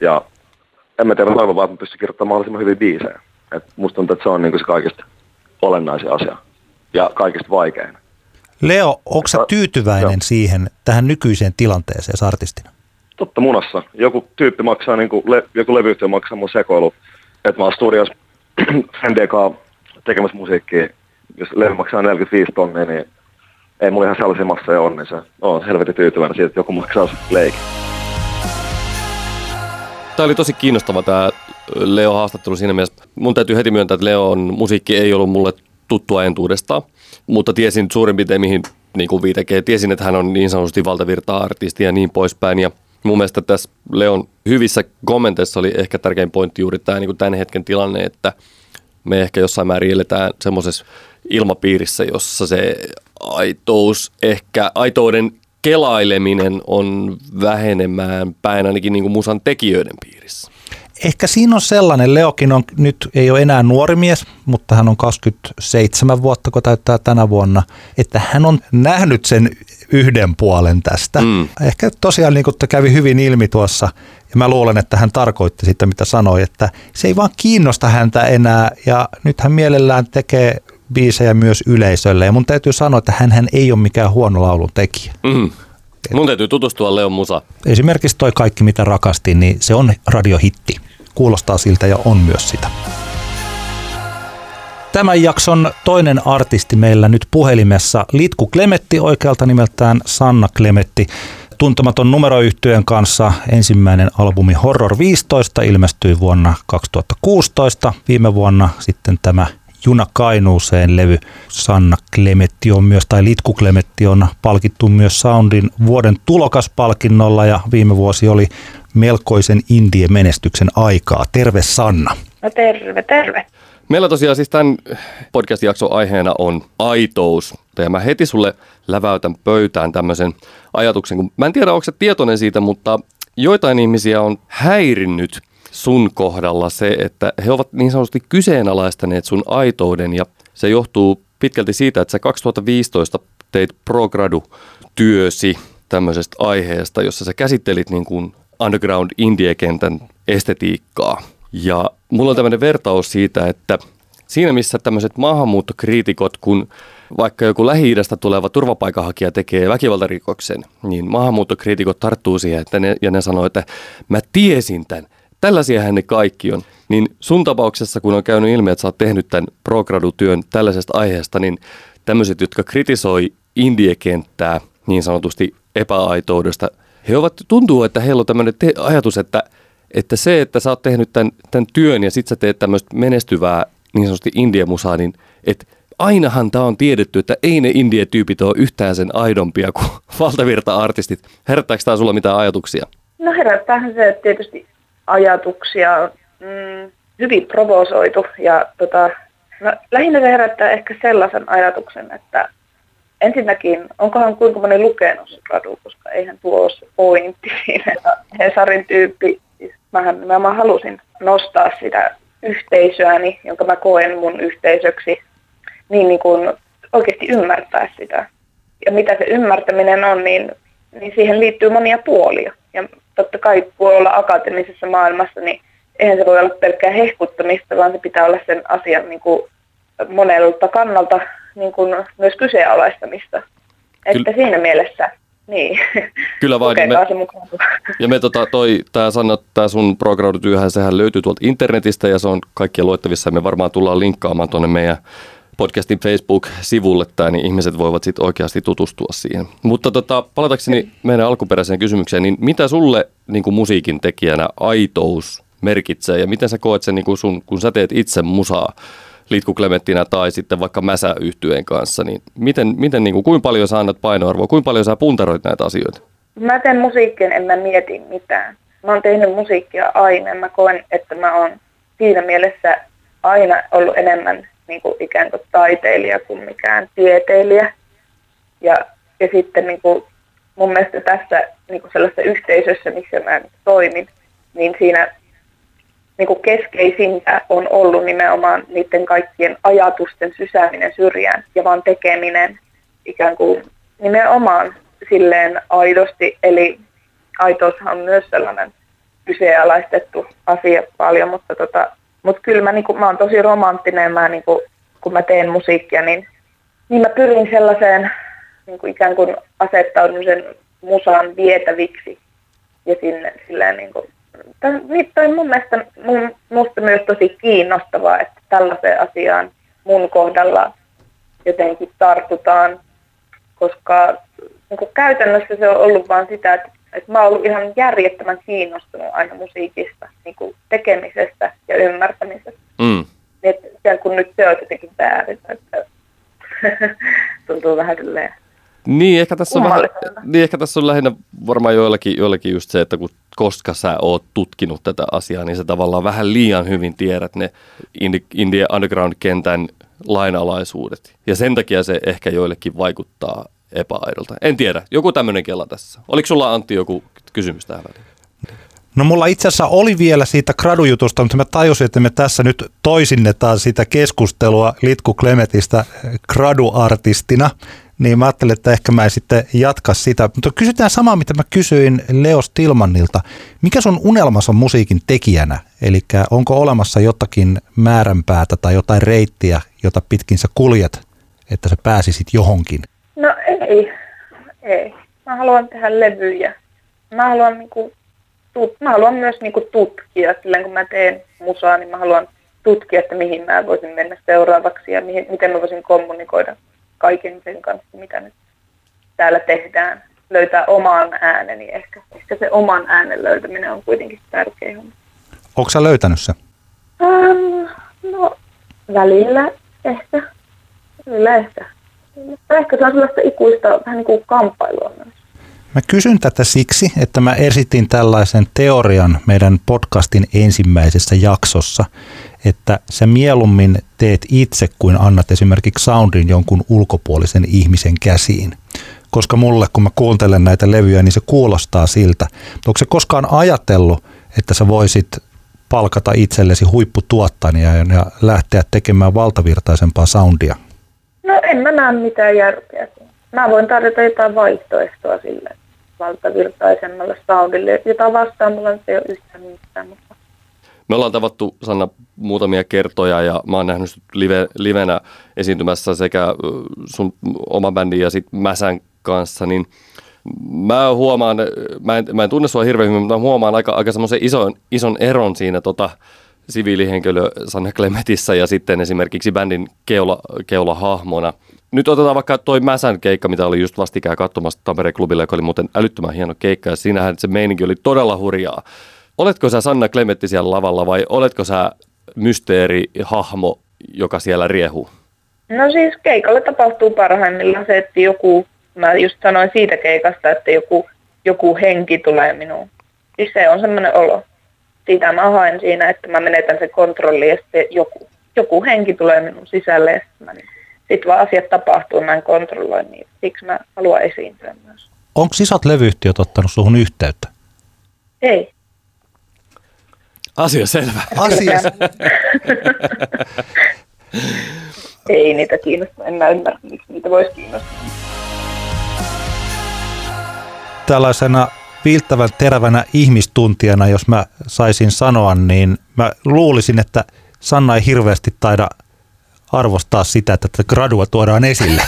Ja en mä tiedä aivan vaan, että mä pystyn kirjoittamaan mahdollisimman hyvin biisejä. Et musta tuntuu, että se on niinku se kaikista olennaisin asia ja kaikista vaikein. Leo, onko sä tyytyväinen ja siihen, tähän nykyiseen tilanteeseen artistina? Totta munassa. Joku tyyppi maksaa, niin kuin le, joku levyyhtiö maksaa mun sekoilu. Että mä oon studiossa friendien kanssa tekemässä musiikkia. Jos levy maksaa neljäkymmentäviisi tonnia, niin ei mulla ihan sellaisia masseja ole, niin se on helvetin tyytyväinen siitä, että joku maksaa leikin. Tämä oli tosi kiinnostava tämä Leo-haastattelu siinä mielessä. Mun täytyy heti myöntää, että Leon musiikki ei ollut mulle tuttua entuudestaan, mutta tiesin suurin piirtein mihin niin kuin viitekee. Tiesin, että hän on niin sanotusti valtavirta-artisti ja niin poispäin. Ja mun mielestä tässä Leon hyvissä kommenteissa oli ehkä tärkein pointti juuri tämä niin kuin tämän hetken tilanne, että me ehkä jossain määrin eletään semmoisessa ilmapiirissä, jossa se aitous, ehkä aitouden kelaileminen on vähenemään päin ainakin niin kuin musan tekijöiden piirissä. Ehkä siinä on sellainen, Leokin on nyt, ei ole enää nuori mies, mutta hän on kaksikymmentäseitsemän vuotta, kun täyttää tänä vuonna, että hän on nähnyt sen yhden puolen tästä. Mm. Ehkä tosiaan niin kuin kävi hyvin ilmi tuossa, ja mä luulen, että hän tarkoitti sitä, mitä sanoi, että se ei vaan kiinnosta häntä enää, ja nyt hän mielellään tekee biisejä myös yleisölle, ja mun täytyy sanoa, että hänhän ei ole mikään huono laulun tekijä. Mm. Mun täytyy tutustua Leon musa. Esimerkiksi toi Kaikki mitä rakastin, niin se on radiohitti. Kuulostaa siltä ja on myös sitä. Tämän jakson toinen artisti meillä nyt puhelimessa Litku Klemetti, oikealta nimeltään Sanna Klemetti. Tuntematon numeroyhtyeen kanssa ensimmäinen albumi Horror viisitoista ilmestyi vuonna kaksituhattakuusitoista. Viime vuonna sitten tämä Juna Kainuuseen -levy. Sanna Klemetti on myös, tai Litku Klemetti on palkittu myös Soundin vuoden tulokaspalkinnolla, ja viime vuosi oli melkoisen indie menestyksen aikaa. Terve Sanna. No terve, terve. Meillä tosiaan siis tämän podcast-jakson aiheena on aitous. Ja mä heti sulle läväytän pöytään tämmöisen ajatuksen, kun mä en tiedä, onko sä tietoinen siitä, mutta joitain ihmisiä on häirinnyt sun kohdalla se, että he ovat niin sanotusti kyseenalaistaneet sun aitouden, ja se johtuu pitkälti siitä, että sä kaksituhattaviisitoista teit progradu-työsi tämmöisestä aiheesta, jossa sä käsittelit niin kuin underground indie-kentän estetiikkaa. Ja mulla on tämmöinen vertaus siitä, että siinä missä tämmöiset maahanmuuttokriitikot, kun vaikka joku Lähi-idästä tuleva turvapaikanhakija tekee väkivaltarikoksen, niin maahanmuuttokriitikot tarttuu siihen että ne, ja ne sanoo, että mä tiesin tämän. Tällaisiahän ne kaikki on. Niin sun tapauksessa, kun on käynyt ilmi, että sä oot tehnyt tämän pro-gradu-työn tällaisesta aiheesta, niin tämmöiset, jotka kritisoi indiekenttää niin sanotusti epäaitoudesta, he ovat, tuntuu, että heillä on tämmöinen te- ajatus, että, että se, että sä oot tehnyt tämän, tämän työn ja sit sä teet tämmöistä menestyvää niin sanotusti indie-musaa, niin että ainahan tämä on tiedetty, että ei ne indie-tyypit ole yhtään sen aidompia kuin valtavirta-artistit. Herättääkö tämä sulla mitään ajatuksia? No herättäähän se, että tietysti ajatuksia on mm, hyvin provosoitu ja tota, no, lähinnä se herättää ehkä sellaisen ajatuksen, että ensinnäkin, onkohan kuinka moni lukenut se gradu, koska eihän tuo ole se pointti siinä. Hesarin tyyppi, siis mähän, mä, mä halusin nostaa sitä yhteisöäni, jonka mä koen mun yhteisöksi, niin, niin kuin oikeasti ymmärtää sitä. Ja mitä se ymmärtäminen on, niin, niin siihen liittyy monia puolia. Ja totta kai, kun olla akateemisessa maailmassa, niin eihän se voi olla pelkkää hehkuttamista, vaan se pitää olla sen asian niin kuin monelta kannalta niin kuin myös kyseenalaistamista. Että Kyll... siinä mielessä, niin. Kyllä vain. Niin me... Ja me tota toi, tää Sanna, tää sun pro-gradu-työhän, sehän löytyy tuolta internetistä ja se on kaikkien luettavissa. Me varmaan tullaan linkkaamaan tuonne meidän podcastin Facebook-sivulle tää, niin ihmiset voivat sit oikeasti tutustua siihen. Mutta tota, palatakseni meidän alkuperäiseen kysymykseen, niin mitä sulle niin kuin musiikin tekijänä aitous merkitsee ja miten sä koet sen, niin kuin sun, kun sä teet itse musaa Litku Klemettinä tai sitten vaikka Mäsä-yhtyeen kanssa, niin miten, miten niin kuin, kuinka paljon sä annat painoarvoa, kuinka paljon sä puntaroit näitä asioita? Mä teen musiikkia, en mä mieti mitään. Mä oon tehnyt musiikkia aina, mä koen, että mä oon siinä mielessä aina ollut enemmän niin kuin ikään kuin taiteilija kuin mikään tieteilijä. Ja, ja sitten niin kuin mun mielestä tässä niin kuin sellaisessa yhteisössä, missä mä toimin, niin siinä niin kuin keskeisintä on ollut nimenomaan niiden kaikkien ajatusten sysääminen syrjään ja vaan tekeminen ikään kuin nimenomaan silleen aidosti. Eli aitoushan on myös sellainen kyseenalaistettu asia paljon, mutta tota, mut kyllä mä, niin kuin, mä oon tosi romanttinen, mä, niin kuin, kun mä teen musiikkia, niin, niin mä pyrin sellaiseen niin kuin ikään kuin asettaudun sen musan vietäviksi ja sinne silleen niin kuin. Tämä on mun mielestä mun, musta myös tosi kiinnostavaa, että tällaiseen asiaan mun kohdalla jotenkin tartutaan, koska niin käytännössä se on ollut vaan sitä, että, että mä oon ollut ihan järjettömän kiinnostunut aina musiikista, niin tekemisestä ja ymmärtämisestä. Mm. Että ikään kuin nyt se on jotenkin väärin, että tuntuu vähän silleen. Niin ehkä, tässä on vähän, niin, ehkä tässä on lähinnä varmaan joillakin, joillakin just se, että kun, koska sä oot tutkinut tätä asiaa, niin sä tavallaan vähän liian hyvin tiedät ne indie underground-kentän lainalaisuudet. Ja sen takia se ehkä joillekin vaikuttaa epäaidolta. En tiedä, joku tämmöinen kela tässä. Oliko sulla Antti joku kysymys tähän väliin? No mulla itse asiassa oli vielä siitä gradujutusta, mutta mä tajusin, että me tässä nyt toisinnetaan sitä keskustelua Litku Klemetistä graduartistina. Niin mä ajattelin, että ehkä mä en sitten jatka sitä. Mutta kysytään samaa, mitä mä kysyin Leo Stillmanilta. Mikä sun unelmas on musiikin tekijänä? Eli onko olemassa jotakin määränpäätä tai jotain reittiä, jota pitkin sä kuljet, että sä pääsisit johonkin? No ei. Ei. Mä haluan tehdä levyjä. Mä haluan, niinku, tut- mä haluan myös niinku tutkia. Silloin kun mä teen musaa, niin mä haluan tutkia, että mihin mä voisin mennä seuraavaksi ja mihin, miten mä voisin kommunikoida kaiken sen kanssa, mitä nyt täällä tehdään. Löytää oman ääneni ehkä. Ehkä se oman äänen löytäminen on kuitenkin tärkeä homma. Oletko sä löytänyt se? Ähm, no, välillä ehkä. Välillä ehkä. Ehkä se on sellaista ikuista vähän niin kuin kamppailua myös. Mä kysyn tätä siksi, että mä esitin tällaisen teorian meidän podcastin ensimmäisessä jaksossa, että sä mieluummin teet itse kuin annat esimerkiksi soundin jonkun ulkopuolisen ihmisen käsiin. Koska mulle, kun mä kuuntelen näitä levyjä, niin se kuulostaa siltä. Onko sä koskaan ajatellut, että sä voisit palkata itsellesi huipputuottajia ja lähteä tekemään valtavirtaisempaa soundia? No en mä näe mitään järkeä. Mä voin tarjota jotain vaihtoehtoa sille valtavirtaisemmalle soundille. Jotain vastaan mulla ei ole yhtään mitään, mutta Me ollaan tavattu, Sanna, muutamia kertoja ja mä oon nähnyt live, livenä esiintymässä sekä sun oma bändi ja sit Mäsän kanssa, niin mä huomaan, mä en, mä en tunne sua hirveän hyvin, mutta huomaan aika, aika semmoisen ison, ison eron siinä tota, siviilihenkilö Sanna Klemetissä ja sitten esimerkiksi bändin keula, keulahahmona. Nyt otetaan vaikka toi Mäsän keikka, mitä oli just vastikään katsomassa Tampereen klubilla, joka oli muuten älyttömän hieno keikka ja siinähän se meininki oli todella hurjaa. Oletko sä Sanna Klemetti siellä lavalla vai oletko sä mysteerihahmo, joka siellä riehuu? No siis keikalle tapahtuu parhaimmillaan se, että joku, mä just sanoin siitä keikasta, että joku, joku henki tulee minuun. Siis se on semmoinen olo. Siitä mä haen siinä, että mä menetän sen kontrollin ja sitten joku, joku henki tulee minun sisälle ja sitten sit vaan asiat tapahtuu, mä en kontrolloi niitä. Siksi mä haluan esiintyä myös. Onko isot levyyhtiöt ottanut suhun yhteyttä? Ei. Asia selvä. Asia. Ei niitä kiinnostaa. En mä ymmärrä, miksi niitä voisi kiinnostaa. Tällaisena viiltävän terävänä ihmistuntijana, jos mä saisin sanoa, niin mä luulisin, että Sanna ei hirveästi taida arvostaa sitä, että gradua tuodaan esille.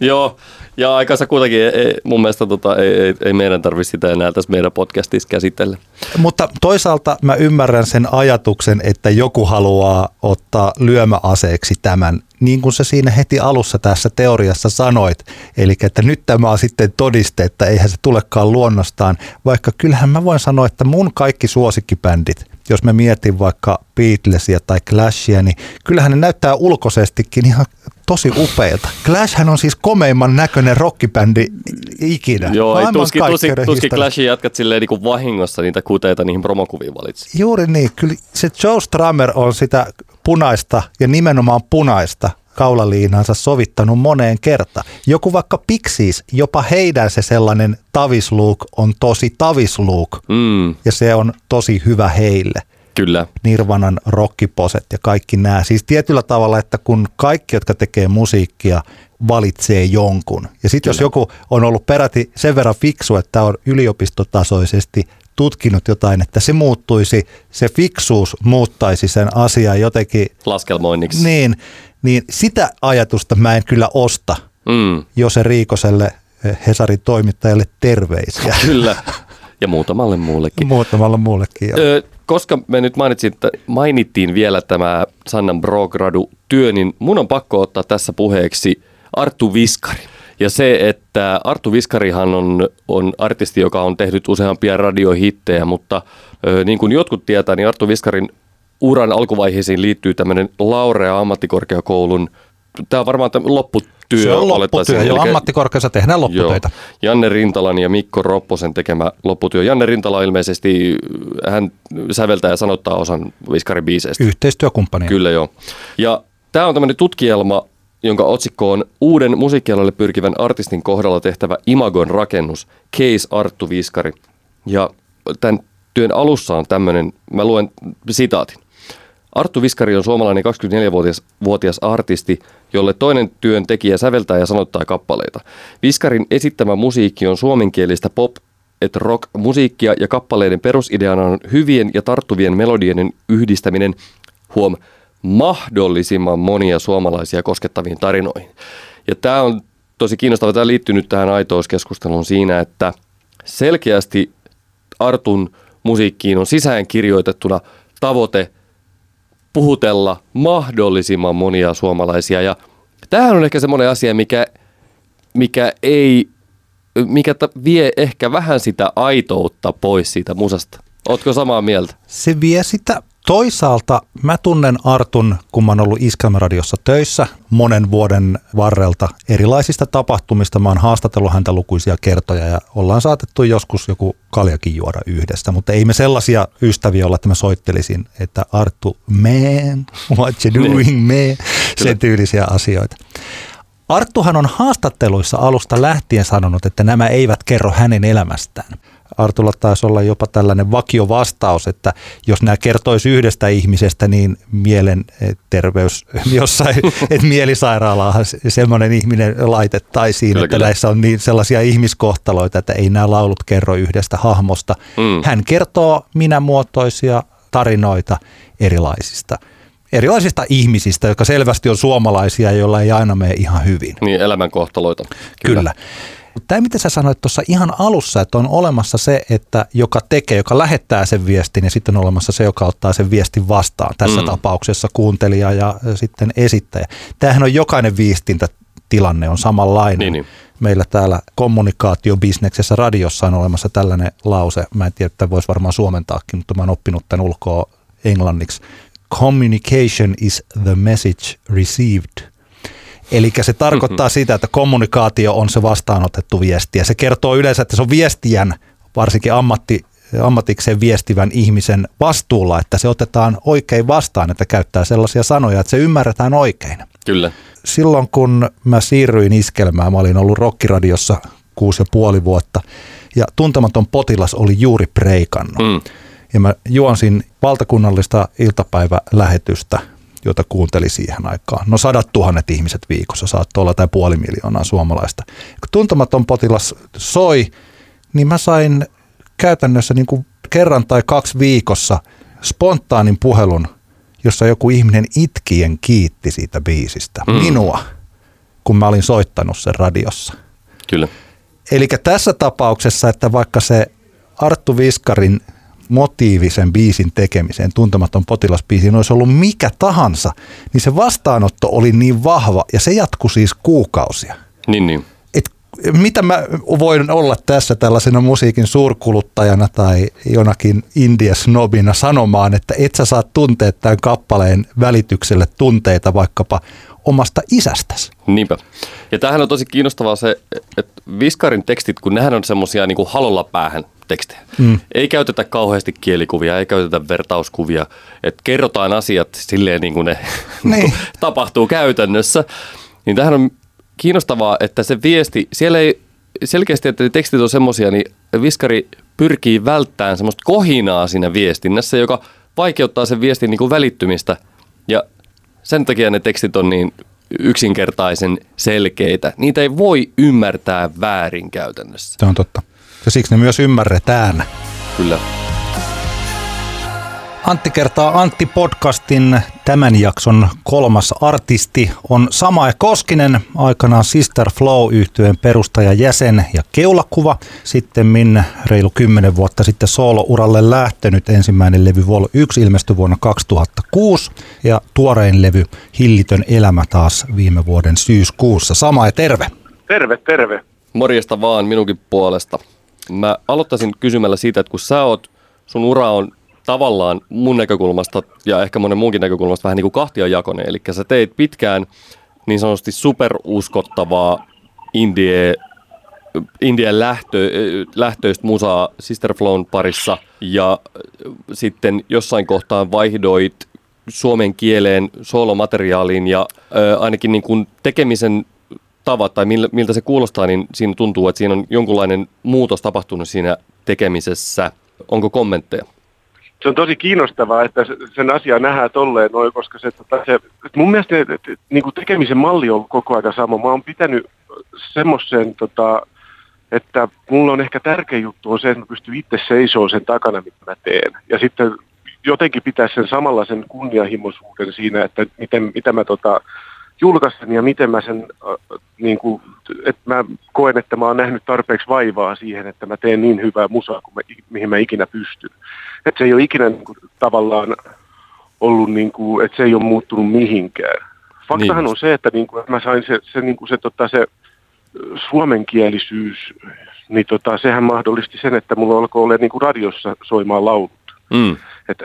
Joo, ja aikansa kuitenkin ei, mun mielestä tota, ei, ei meidän tarvitse sitä enää tässä meidän podcastissa käsitellä. Mutta toisaalta mä ymmärrän sen ajatuksen, että joku haluaa ottaa lyömäaseeksi tämän, niin kuin sä siinä heti alussa tässä teoriassa sanoit. Eli että nyt tämä on sitten todiste, että eihän se tulekaan luonnostaan, vaikka kyllähän mä voin sanoa, että mun kaikki suosikkibändit, jos mä mietin vaikka Beatlesia tai Clashia, niin kyllähän ne näyttää ulkoisestikin ihan tosi upeilta. Clashhän on siis komeimman näköinen rockibändi ikinä. Joo, ei, tuskin, tuskin, tuskin Clashin jatkat silleen niin kuin vahingossa niitä kuteita niihin promokuviin valitsi. Juuri niin. Kyllä se Joe Strummer on sitä punaista ja nimenomaan punaista kaulaliinaansa sovittanut moneen kertaan. Joku vaikka Pixies, jopa heidän se sellainen tavisluuk on tosi tavisluuk mm. ja se on tosi hyvä heille. Kyllä. Nirvanan rockiposet ja kaikki nämä. Siis tietyllä tavalla, että kun kaikki, jotka tekee musiikkia, valitsee jonkun. Ja sitten jos joku on ollut peräti sen verran fiksu, että on yliopistotasoisesti tutkinut jotain, että se muuttuisi, se fiksuus muuttaisi sen asian jotenkin laskelmoinniksi. Niin, niin sitä ajatusta mä en kyllä osta, mm. Jose Riikoselle, Hesarin toimittajalle terveisiä. Kyllä, ja muutamalle muullekin. Muutamalle muullekin, joo. Ö- Koska me nyt mainittiin vielä tämä Sannan Brogradu-työ, niin mun on pakko ottaa tässä puheeksi Arttu Viskari. Ja se, että Arttu Viskarihan on, on artisti, joka on tehnyt useampia radiohittejä, mutta ö, niin kuin jotkut tietää, niin Arttu Viskarin uran alkuvaiheisiin liittyy tämmöinen Laurea ammattikorkeakoulun, tämä on varmaan lopputyö. Se on lopputyö, joo, ammattikorkeassa tehdään lopputöitä. Joo. Janne Rintalan ja Mikko Ropposen tekemä lopputyö. Janne Rintala ilmeisesti, hän säveltää ja sanottaa osan Viskarin biiseistä. Yhteistyökumppania. Kyllä, joo. Ja tämä on tämmöinen tutkielma, jonka otsikko on uuden musiikkialalle pyrkivän artistin kohdalla tehtävä imagon rakennus, Case Arttu Viskari. Ja tämän työn alussa on tämmöinen, mä luen sitaatin. Arttu Viskari on suomalainen kaksikymmentäneljävuotias artisti, jolle toinen työntekijä säveltää ja sanottaa kappaleita. Viskarin esittämä musiikki on suomenkielistä pop- et rock-musiikkia ja kappaleiden perusideana on hyvien ja tarttuvien melodien yhdistäminen huom mahdollisimman monia suomalaisia koskettaviin tarinoihin. Ja tämä on tosi kiinnostavaa. Tämä liittyy nyt tähän aitouskeskusteluun siinä, että selkeästi Artun musiikkiin on sisäänkirjoitettuna tavoite puhutella mahdollisimman monia suomalaisia. Ja tämähän on ehkä semmoinen asia, mikä, mikä, ei, mikä vie ehkä vähän sitä aitoutta pois siitä musasta. Ootko samaa mieltä? Se vie sitä. Toisaalta mä tunnen Artun, kun mä oon ollut Iskelmäradiossa töissä monen vuoden varrelta erilaisista tapahtumista. Mä oon haastatellut häntä lukuisia kertoja ja ollaan saatettu joskus joku kaljakin juoda yhdessä. Mutta ei me sellaisia ystäviä olla, että mä soittelisin, että Arttu, man, what you doing, man, sen tyylisiä asioita. Arttuhan on haastatteluissa alusta lähtien sanonut, että nämä eivät kerro hänen elämästään. Artulla taisi olla jopa tällainen vakio vastaus, että jos nämä kertoisi yhdestä ihmisestä, niin mielenterveys jossain, että mielisairaalaan semmoinen ihminen laitettaisiin, kyllä, että kyllä. Näissä on niin sellaisia ihmiskohtaloita, että ei nämä laulut kerro yhdestä hahmosta. Mm. Hän kertoo minämuotoisia tarinoita erilaisista, erilaisista ihmisistä, jotka selvästi on suomalaisia, joilla ei aina mene ihan hyvin. Niin, elämänkohtaloita. Kyllä. Kyllä. Tämä, mitä sä sanoit tuossa ihan alussa, että on olemassa se, että joka tekee, joka lähettää sen viestin, ja sitten on olemassa se, joka ottaa sen viestin vastaan. Tässä mm. tapauksessa kuuntelija ja sitten esittäjä. Tämähän on jokainen viestintätilanne on samanlainen. Niin, niin. Meillä täällä kommunikaatiobisneksessä radiossa on olemassa tällainen lause. Mä en tiedä, että voisi varmaan suomentaakin, mutta mä oon oppinut tämän ulkoa englanniksi. Communication is the message received. Eli se tarkoittaa mm-hmm. sitä, että kommunikaatio on se vastaanotettu viesti. Ja se kertoo yleensä, että se on viestijän, varsinkin ammatti, ammatikseen viestivän ihmisen vastuulla, että se otetaan oikein vastaan, että käyttää sellaisia sanoja, että se ymmärretään oikein. Kyllä. Silloin kun mä siirryin Iskelmään, mä olin ollut Rockiradiossa kuusi ja puoli vuotta, ja Tuntematon potilas oli juuri breikannut. Mm. Ja mä juonsin valtakunnallista iltapäivälähetystä, jota kuunteli siihen aikaan. No sadat tuhannet ihmiset viikossa, saattoi olla tai puoli miljoonaa suomalaista. Kun Tuntematon potilas soi, niin mä sain käytännössä niin kuin kerran tai kaksi viikossa spontaanin puhelun, jossa joku ihminen itkien kiitti siitä biisistä. Mm. Minua, kun mä olin soittanut sen radiossa. Kyllä. Eli tässä tapauksessa, että vaikka se Arttu Viskarin motiivisen biisin tekemiseen, Tuntematon potilasbiisiin olisi ollut mikä tahansa, niin se vastaanotto oli niin vahva ja se jatkui siis kuukausia. Niin, niin. Et mitä mä voin olla tässä tällaisena musiikin suurkuluttajana tai jonakin indiasnobina sanomaan, että et sä saa tuntea tämän kappaleen välitykselle tunteita vaikkapa omasta isästäsi. Niinpä. Ja tämähän on tosi kiinnostavaa se, että Viskarin tekstit, kun nehän on semmoisia niin kuin halolla päähän tekstejä. Mm. Ei käytetä kauheasti kielikuvia, ei käytetä vertauskuvia, että kerrotaan asiat silleen niin kuin ne niin. tapahtuu käytännössä. Niin tämähän on kiinnostavaa, että se viesti, siellä ei selkeästi, että ne tekstit on semmoisia, niin Viskari pyrkii välttämään semmoista kohinaa siinä viestinnässä, joka vaikeuttaa sen viestin niin kuin välittymistä ja sen takia ne tekstit on niin yksinkertaisen selkeitä. Niitä ei voi ymmärtää väärin käytännössä. Se on totta. Ja siksi ne myös ymmärretään. Kyllä. Antti kertaa Antti podcastin tämän jakson kolmas artisti on Samae Koskinen, aikanaan Sister Flow-yhtyeen perustajajäsen ja keulakuva. Sittemmin reilu kymmenen vuotta sitten soolouralle lähtenyt, ensimmäinen levy Vol yksi ilmestyi vuonna kaksituhattakuusi ja tuorein levy Hillitön elämä taas viime vuoden syyskuussa. Samae, terve! Terve, terve! Morjesta vaan minunkin puolesta. Mä aloittaisin kysymällä siitä, että kun sä oot, sun ura on tavallaan mun näkökulmasta ja ehkä monen muunkin näkökulmasta vähän niin kuin kahtiajakoinen. Eli sä teit pitkään niin sanotusti superuskottavaa indie, indie lähtö, lähtöistä musaa Sister Flown parissa ja sitten jossain kohtaan vaihdoit suomen kieleen soolomateriaaliin ja ö, ainakin niin kuin tekemisen tavat tai miltä se kuulostaa, niin siinä tuntuu, että siinä on jonkunlainen muutos tapahtunut siinä tekemisessä. Onko kommentteja? Se on tosi kiinnostavaa, että sen asiaa nähdään tolleen noin, koska se, se mun mielestä niin kuin tekemisen malli on koko ajan sama. Mä oon pitänyt semmoisen, tota, että mulla on ehkä tärkeä juttu on se, että mä pystyn itse seisomaan sen takana, mitä mä teen. Ja sitten jotenkin pitää sen samanlaisen kunnianhimoisuuden siinä, että miten, mitä mä tota, julkaisen ja miten mä sen, äh, niin kuin, että mä koen, että mä oon nähnyt tarpeeksi vaivaa siihen, että mä teen niin hyvää musaa, kuin mä, mihin mä ikinä pystyn. Että se ei ole ikinä niin kuin, tavallaan ollut, niin kuin, että se ei ole muuttunut mihinkään. Faktahan niin. on se, että, niin kuin, että mä sain se, se, niin kuin, se, tota, se suomenkielisyys, niin tota, sehän mahdollisti sen, että mulla alkoi olla niin kuin radiossa soimaan laulut. Mm. Että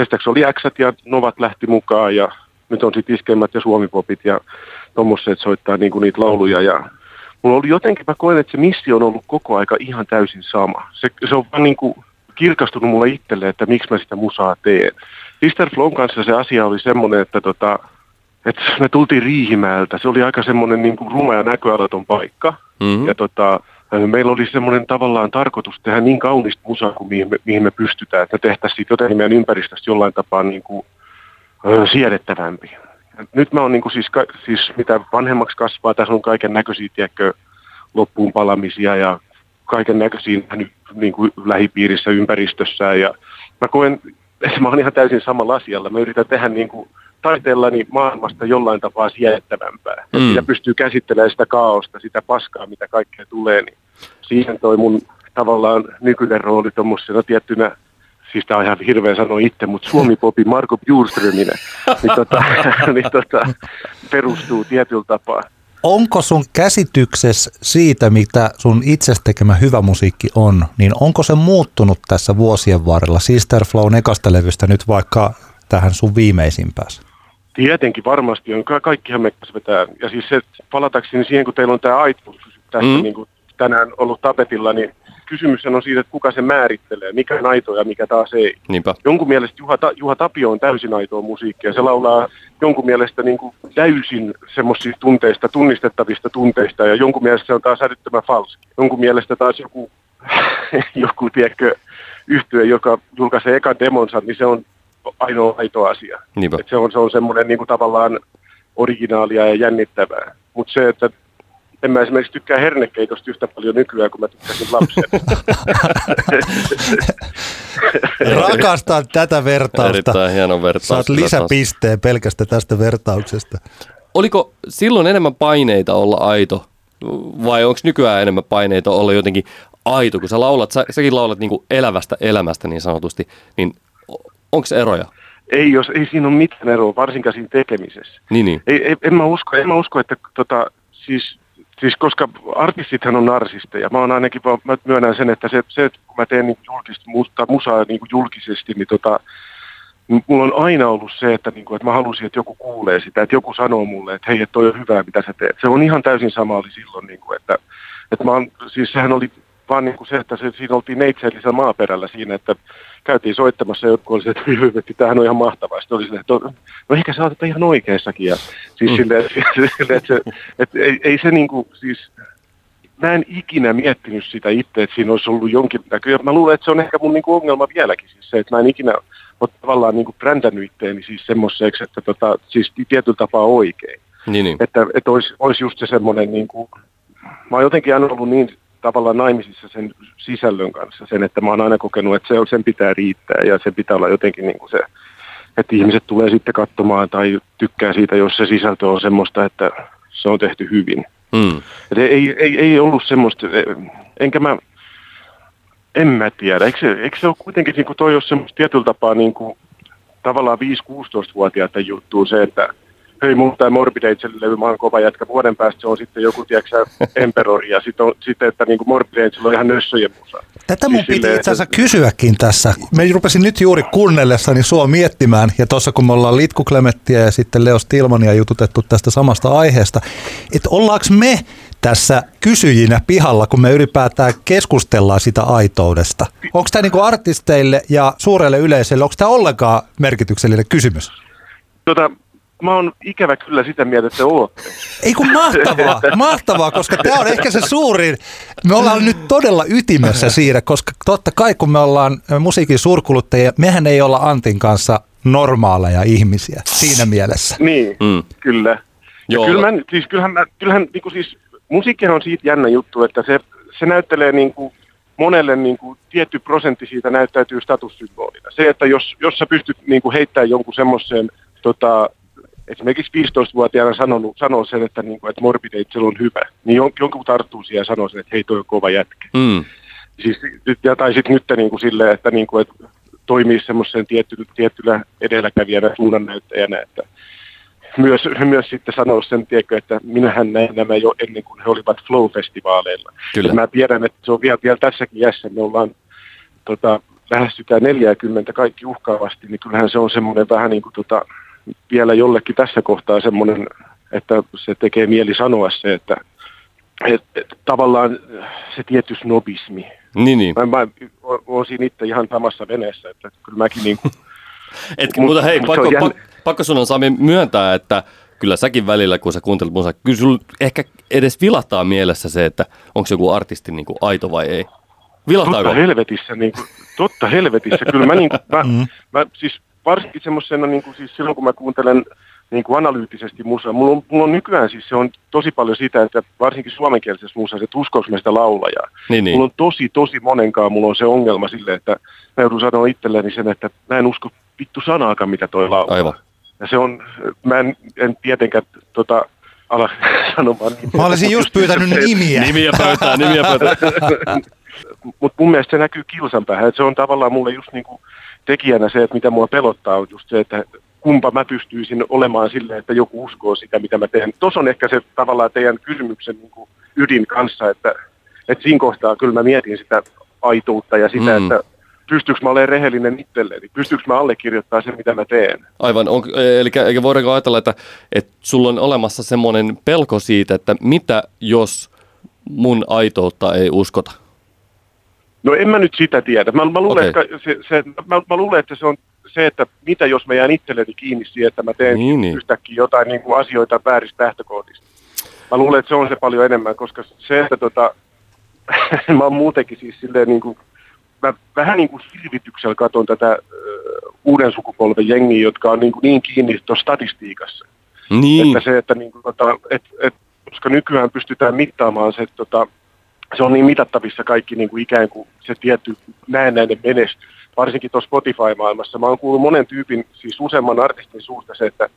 estäksi oli X:t ja Novat lähti mukaan ja nyt on sitten Iskelmät ja suomipopit ja tommoset soittaa niinku niitä lauluja. Ja mulla oli jotenkin, mä koen, että se missio on ollut koko aika ihan täysin sama. Se, se on vaan niinku kirkastunut mulle itselle, että miksi mä sitä musaa teen. Sister Flown kanssa se asia oli semmoinen, että, tota, että me tultiin Riihimäeltä. Se oli aika semmoinen niinku ruma ja näköalaton paikka. Mm-hmm. Ja tota, meillä oli semmoinen tavallaan tarkoitus tehdä niin kaunista musaa kuin mihin me, mihin me pystytään. Että me tehtäisiin siitä jotenkin meidän ympäristöstä jollain tapaa niinku siedettävämpi. Nyt mä oon niinku siis, siis mitä vanhemmaksi kasvaa, tässä on kaiken näköisiä tiedätkö, loppuun palamisia ja kaiken näköisiä niinku lähipiirissä ympäristössä ja mä koen mä oon ihan täysin samalla asialla. Mä yritän tehdä niin kuin taiteellani maailmasta jollain tapaa siedettävämpää. Mm. Sitä pystyy käsittelemään sitä kaaosta, sitä paskaa, mitä kaikkea tulee. Niin siihen toi mun tavallaan nykyinen rooli tuommoisena tiettynä, siis tää on ihan hirveä sanoa itse, mutta suomi-popi Marko Bjurströminen niin tota, niin tota, perustuu tietyllä tapaa. Onko sun käsityksessä siitä, mitä sun itsestä tekemä hyvä musiikki on, niin onko se muuttunut tässä vuosien varrella? Sister Flown ekasta levystä nyt vaikka tähän sun viimeisimpään? Tietenkin varmasti on. Ka- kaikkihan me kasvetaan. Ja siis se, palatakseni siihen, kun teillä on tämä iTunes tässä mm. niin kuin tänään ollut tapetilla, niin kysymys on siitä, että kuka se määrittelee, mikä on aitoa ja mikä taas ei. Niinpä. Jonkun mielestä Juha, Ta- Juha Tapio on täysin aitoa musiikkia. Se laulaa jonkun mielestä niin kuin täysin semmoisista tunteista, tunnistettavista tunteista, ja jonkun mielestä se on taas älyttömän falski. Jonkun mielestä taas joku, joku tiedätkö, yhtye, joka julkaisee ekan demonsa, niin se on ainoa aito asia. Et se on, se on semmoinen niin kuin tavallaan originaalia ja jännittävää. Mutta se, että en mä esimerkiksi tykkää hernekeitosta yhtä paljon nykyään, kun mä tykkäsin lapsena. Rakastan tätä vertausta. Erittäin hieno vertaus. Saat lisäpisteen pelkästään tästä vertauksesta. Oliko silloin enemmän paineita olla aito? Vai onko nykyään enemmän paineita olla jotenkin aito? Kun sä laulat, sä, säkin laulat niinku elävästä elämästä niin sanotusti, niin onko eroja? Ei, jos, ei siinä ole mitään eroa, varsinkaan siinä tekemisessä. Niin, niin. Ei, ei, en, mä usko, en mä usko, että... Tota, Siis, siis koska artistithan on narsisteja. Mä oon ainakin, mä myönnän sen, että se, se että kun mä teen niin julkista musta, musaa niin julkisesti, niin tota, mulla on aina ollut se, että, niin kuin, että mä halusin, että joku kuulee sitä, että joku sanoo mulle, että hei, että toi on hyvää, mitä sä teet. Se on ihan täysin sama oli silloin, niin kuin, että, että mä oon, siis sehän oli vaan niin kuin se, että se, siinä oltiin neitseellisellä maaperällä siinä, että käytiin soittamassa ja joku oli se, että tämähän on ihan mahtavaa. Sitten oli silleen, että no ehkä sä oot ihan oikeassakin. Ja siis mm. silleen, että, se, että ei, ei se niin kuin, siis mä en ikinä miettinyt sitä itse, että siinä olisi ollut jonkin näköjä. Mä luulen, että se on ehkä mun niin kuin ongelma vieläkin. Siis se, että mä en ikinä ole tavallaan niin kuin brändännyt itteeni siis semmoiseksi, että tota, siis tietyllä tapaa oikein. Niin, niin. Että, että olisi, olisi just se semmoinen, niin kuin, mä oon jotenkin aina ollut niin... tavallaan naimisissa sen sisällön kanssa, sen, että mä oon aina kokenut, että se on, sen pitää riittää ja sen pitää olla jotenkin niin kuin se, että ihmiset tulee sitten katsomaan tai tykkää siitä, jos se sisältö on semmoista, että se on tehty hyvin. Mm. Ei, ei, ei ollut semmoista, enkä mä, en mä tiedä, eikö se, eikö se ole kuitenkin, niin kuin toi jos semmoista tietyllä tapaa niin kuin, tavallaan viisi kuusitoista-vuotiaiden juttuun se, että hei, mun tai Morbid Angelille, mä oon kova jätkä. Vuoden päästä se on sitten joku, tiedätkö sä, emperori, ja sitten sit, että niin kuin Morbid Angel on ihan nössöjen musa. Tätä mun piti itse asiassa kysyäkin tässä. Me rupesin nyt juuri kuunnellessani sua miettimään, ja tuossa kun me ollaan Litku Klemettiä ja sitten Leo Stillmania jututettu tästä samasta aiheesta, että ollaanko me tässä kysyjinä pihalla, kun me ylipäätään keskustellaan sitä aitoudesta? Onko tämä niin kuin artisteille ja suurelle yleisölle, onko tämä ollenkaan merkityksellinen kysymys? Tota... Mä oon ikävä kyllä sitä mieltä, että ootte. Ei kun mahtavaa, mahtavaa, koska tää on ehkä se suurin. Me ollaan nyt todella ytimessä siinä, koska totta kai kun me ollaan musiikin suurkuluttajia, mehän ei olla Antin kanssa normaaleja ihmisiä siinä mielessä. Niin, mm. kyllä. Ja kyllähän, siis, kyllähän, kyllähän niin kuin siis, musiikkihan on siitä jännä juttu, että se, se näyttelee niin kuin monelle niin kuin tietty prosentti siitä näyttäytyy statussymbolina. Se, että jos, jos sä pystyt niin kuin heittämään jonkun semmoiseen... Tota, esimerkiksi viisitoistavuotiaana sanonut, sanoo sen, että, niinku, että Morbid Angel on hyvä, niin jon, jonkun tarttuu siihen ja sanoo sen, että hei, toi on kova jätkä. Mm. Siis, ja, tai sitten nyt niinku, silleen, että niinku, et, toimii semmoisen tiettyllä edelläkävijänä suunnannäyttäjänä, että myös, myös sitten sanoo sen, tiedätkö, että minähän näin nämä jo ennen kuin he olivat Flow-festivaaleilla. Kyllä. Mä tiedän, että se on vielä, vielä tässäkin jässä, me ollaan tota, lähestytään neljäkymmentä kaikki uhkaavasti, niin kyllähän se on semmoinen vähän niin kuin... Tota, vielä jollekin tässä kohtaa semmoinen, että se tekee mieli sanoa se, että et, et, tavallaan se tietty snobismi. Niin, niin. Mä, mä oon siinä itse ihan samassa veneessä, että kyllä mäkin niin kuin... Etkä, mut, mutta hei, mut pakko, jänn... pakko sun on Sami myöntää, että kyllä säkin välillä, kun sä kuuntelet musaa, kyllä sulla ehkä edes vilahtaa mielessä se, että onko joku artisti niin kuin aito vai ei. Vilahtaako? Totta helvetissä, niin kuin, totta helvetissä. Kyllä mä niin kuin, mä, mm. mä siis... Varsinkin semmoisena, niin kuin siis silloin kun mä kuuntelen niin kuin analyyttisesti musaa. Mulla on, mulla on nykyään siis se on tosi paljon sitä, että varsinkin suomenkielisessä musaa, että uskoisi meistä laulajaa. Niin, niin. Mulla on tosi, tosi monenkaan, mulla on se ongelma sille, että mä joudun sanoa itselleni sen, että mä en usko vittu sanaakaan, mitä toi laulaa. Aivan. Ja se on, mä en, en tietenkään tota... Ala sanomaan. Mä olisin just pyytänyt nimiä. Nimiä pöytään, nimiä pöytään. Mutta mun mielestä se näkyy kilsan päähän. Et se on tavallaan mulle just niinku tekijänä se, että mitä mua pelottaa, on just se, että kumpa mä pystyisin olemaan silleen, että joku uskoo sitä, mitä mä teen. Tuossa on ehkä se tavallaan teidän kysymyksen niinku ydin kanssa, että et siinä kohtaa kyllä mä mietin sitä aitoutta ja sitä, mm. että pystyykö mä olemaan rehellinen itselleni? Pystyykö mä allekirjoittamaan sen, mitä mä teen? Aivan. On, eli eikä voidaanko ajatella, että, että sulla on olemassa semmoinen pelko siitä, että mitä jos mun aitoutta ei uskota? No en mä nyt sitä tiedä. Mä, mä, luulen, okay. että se, se, mä, mä luulen, että se on se, että mitä jos mä jään itselleni kiinni siihen, että mä teen niin, niin. yhtäkkiä jotain niin kuin asioita vääristä lähtökohdista. Mä luulen, että se on se paljon enemmän, koska se, että tota, mä oon muutenkin siis silleen niin kuin mä vähän niin kuin hirvityksellä katson tätä uh, uuden sukupolven jengiä, jotka on niin, kuin niin kiinni tuossa statistiikassa. Niin. Että se, että niin kuin, tota, et, et, koska nykyään pystytään mittaamaan se, että tota, se on niin mitattavissa kaikki niin kuin ikään kuin se tietty näennäinen menestys. Varsinkin tuossa Spotify-maailmassa. Mä oon kuullut monen tyypin, siis useamman artistin suusta se, että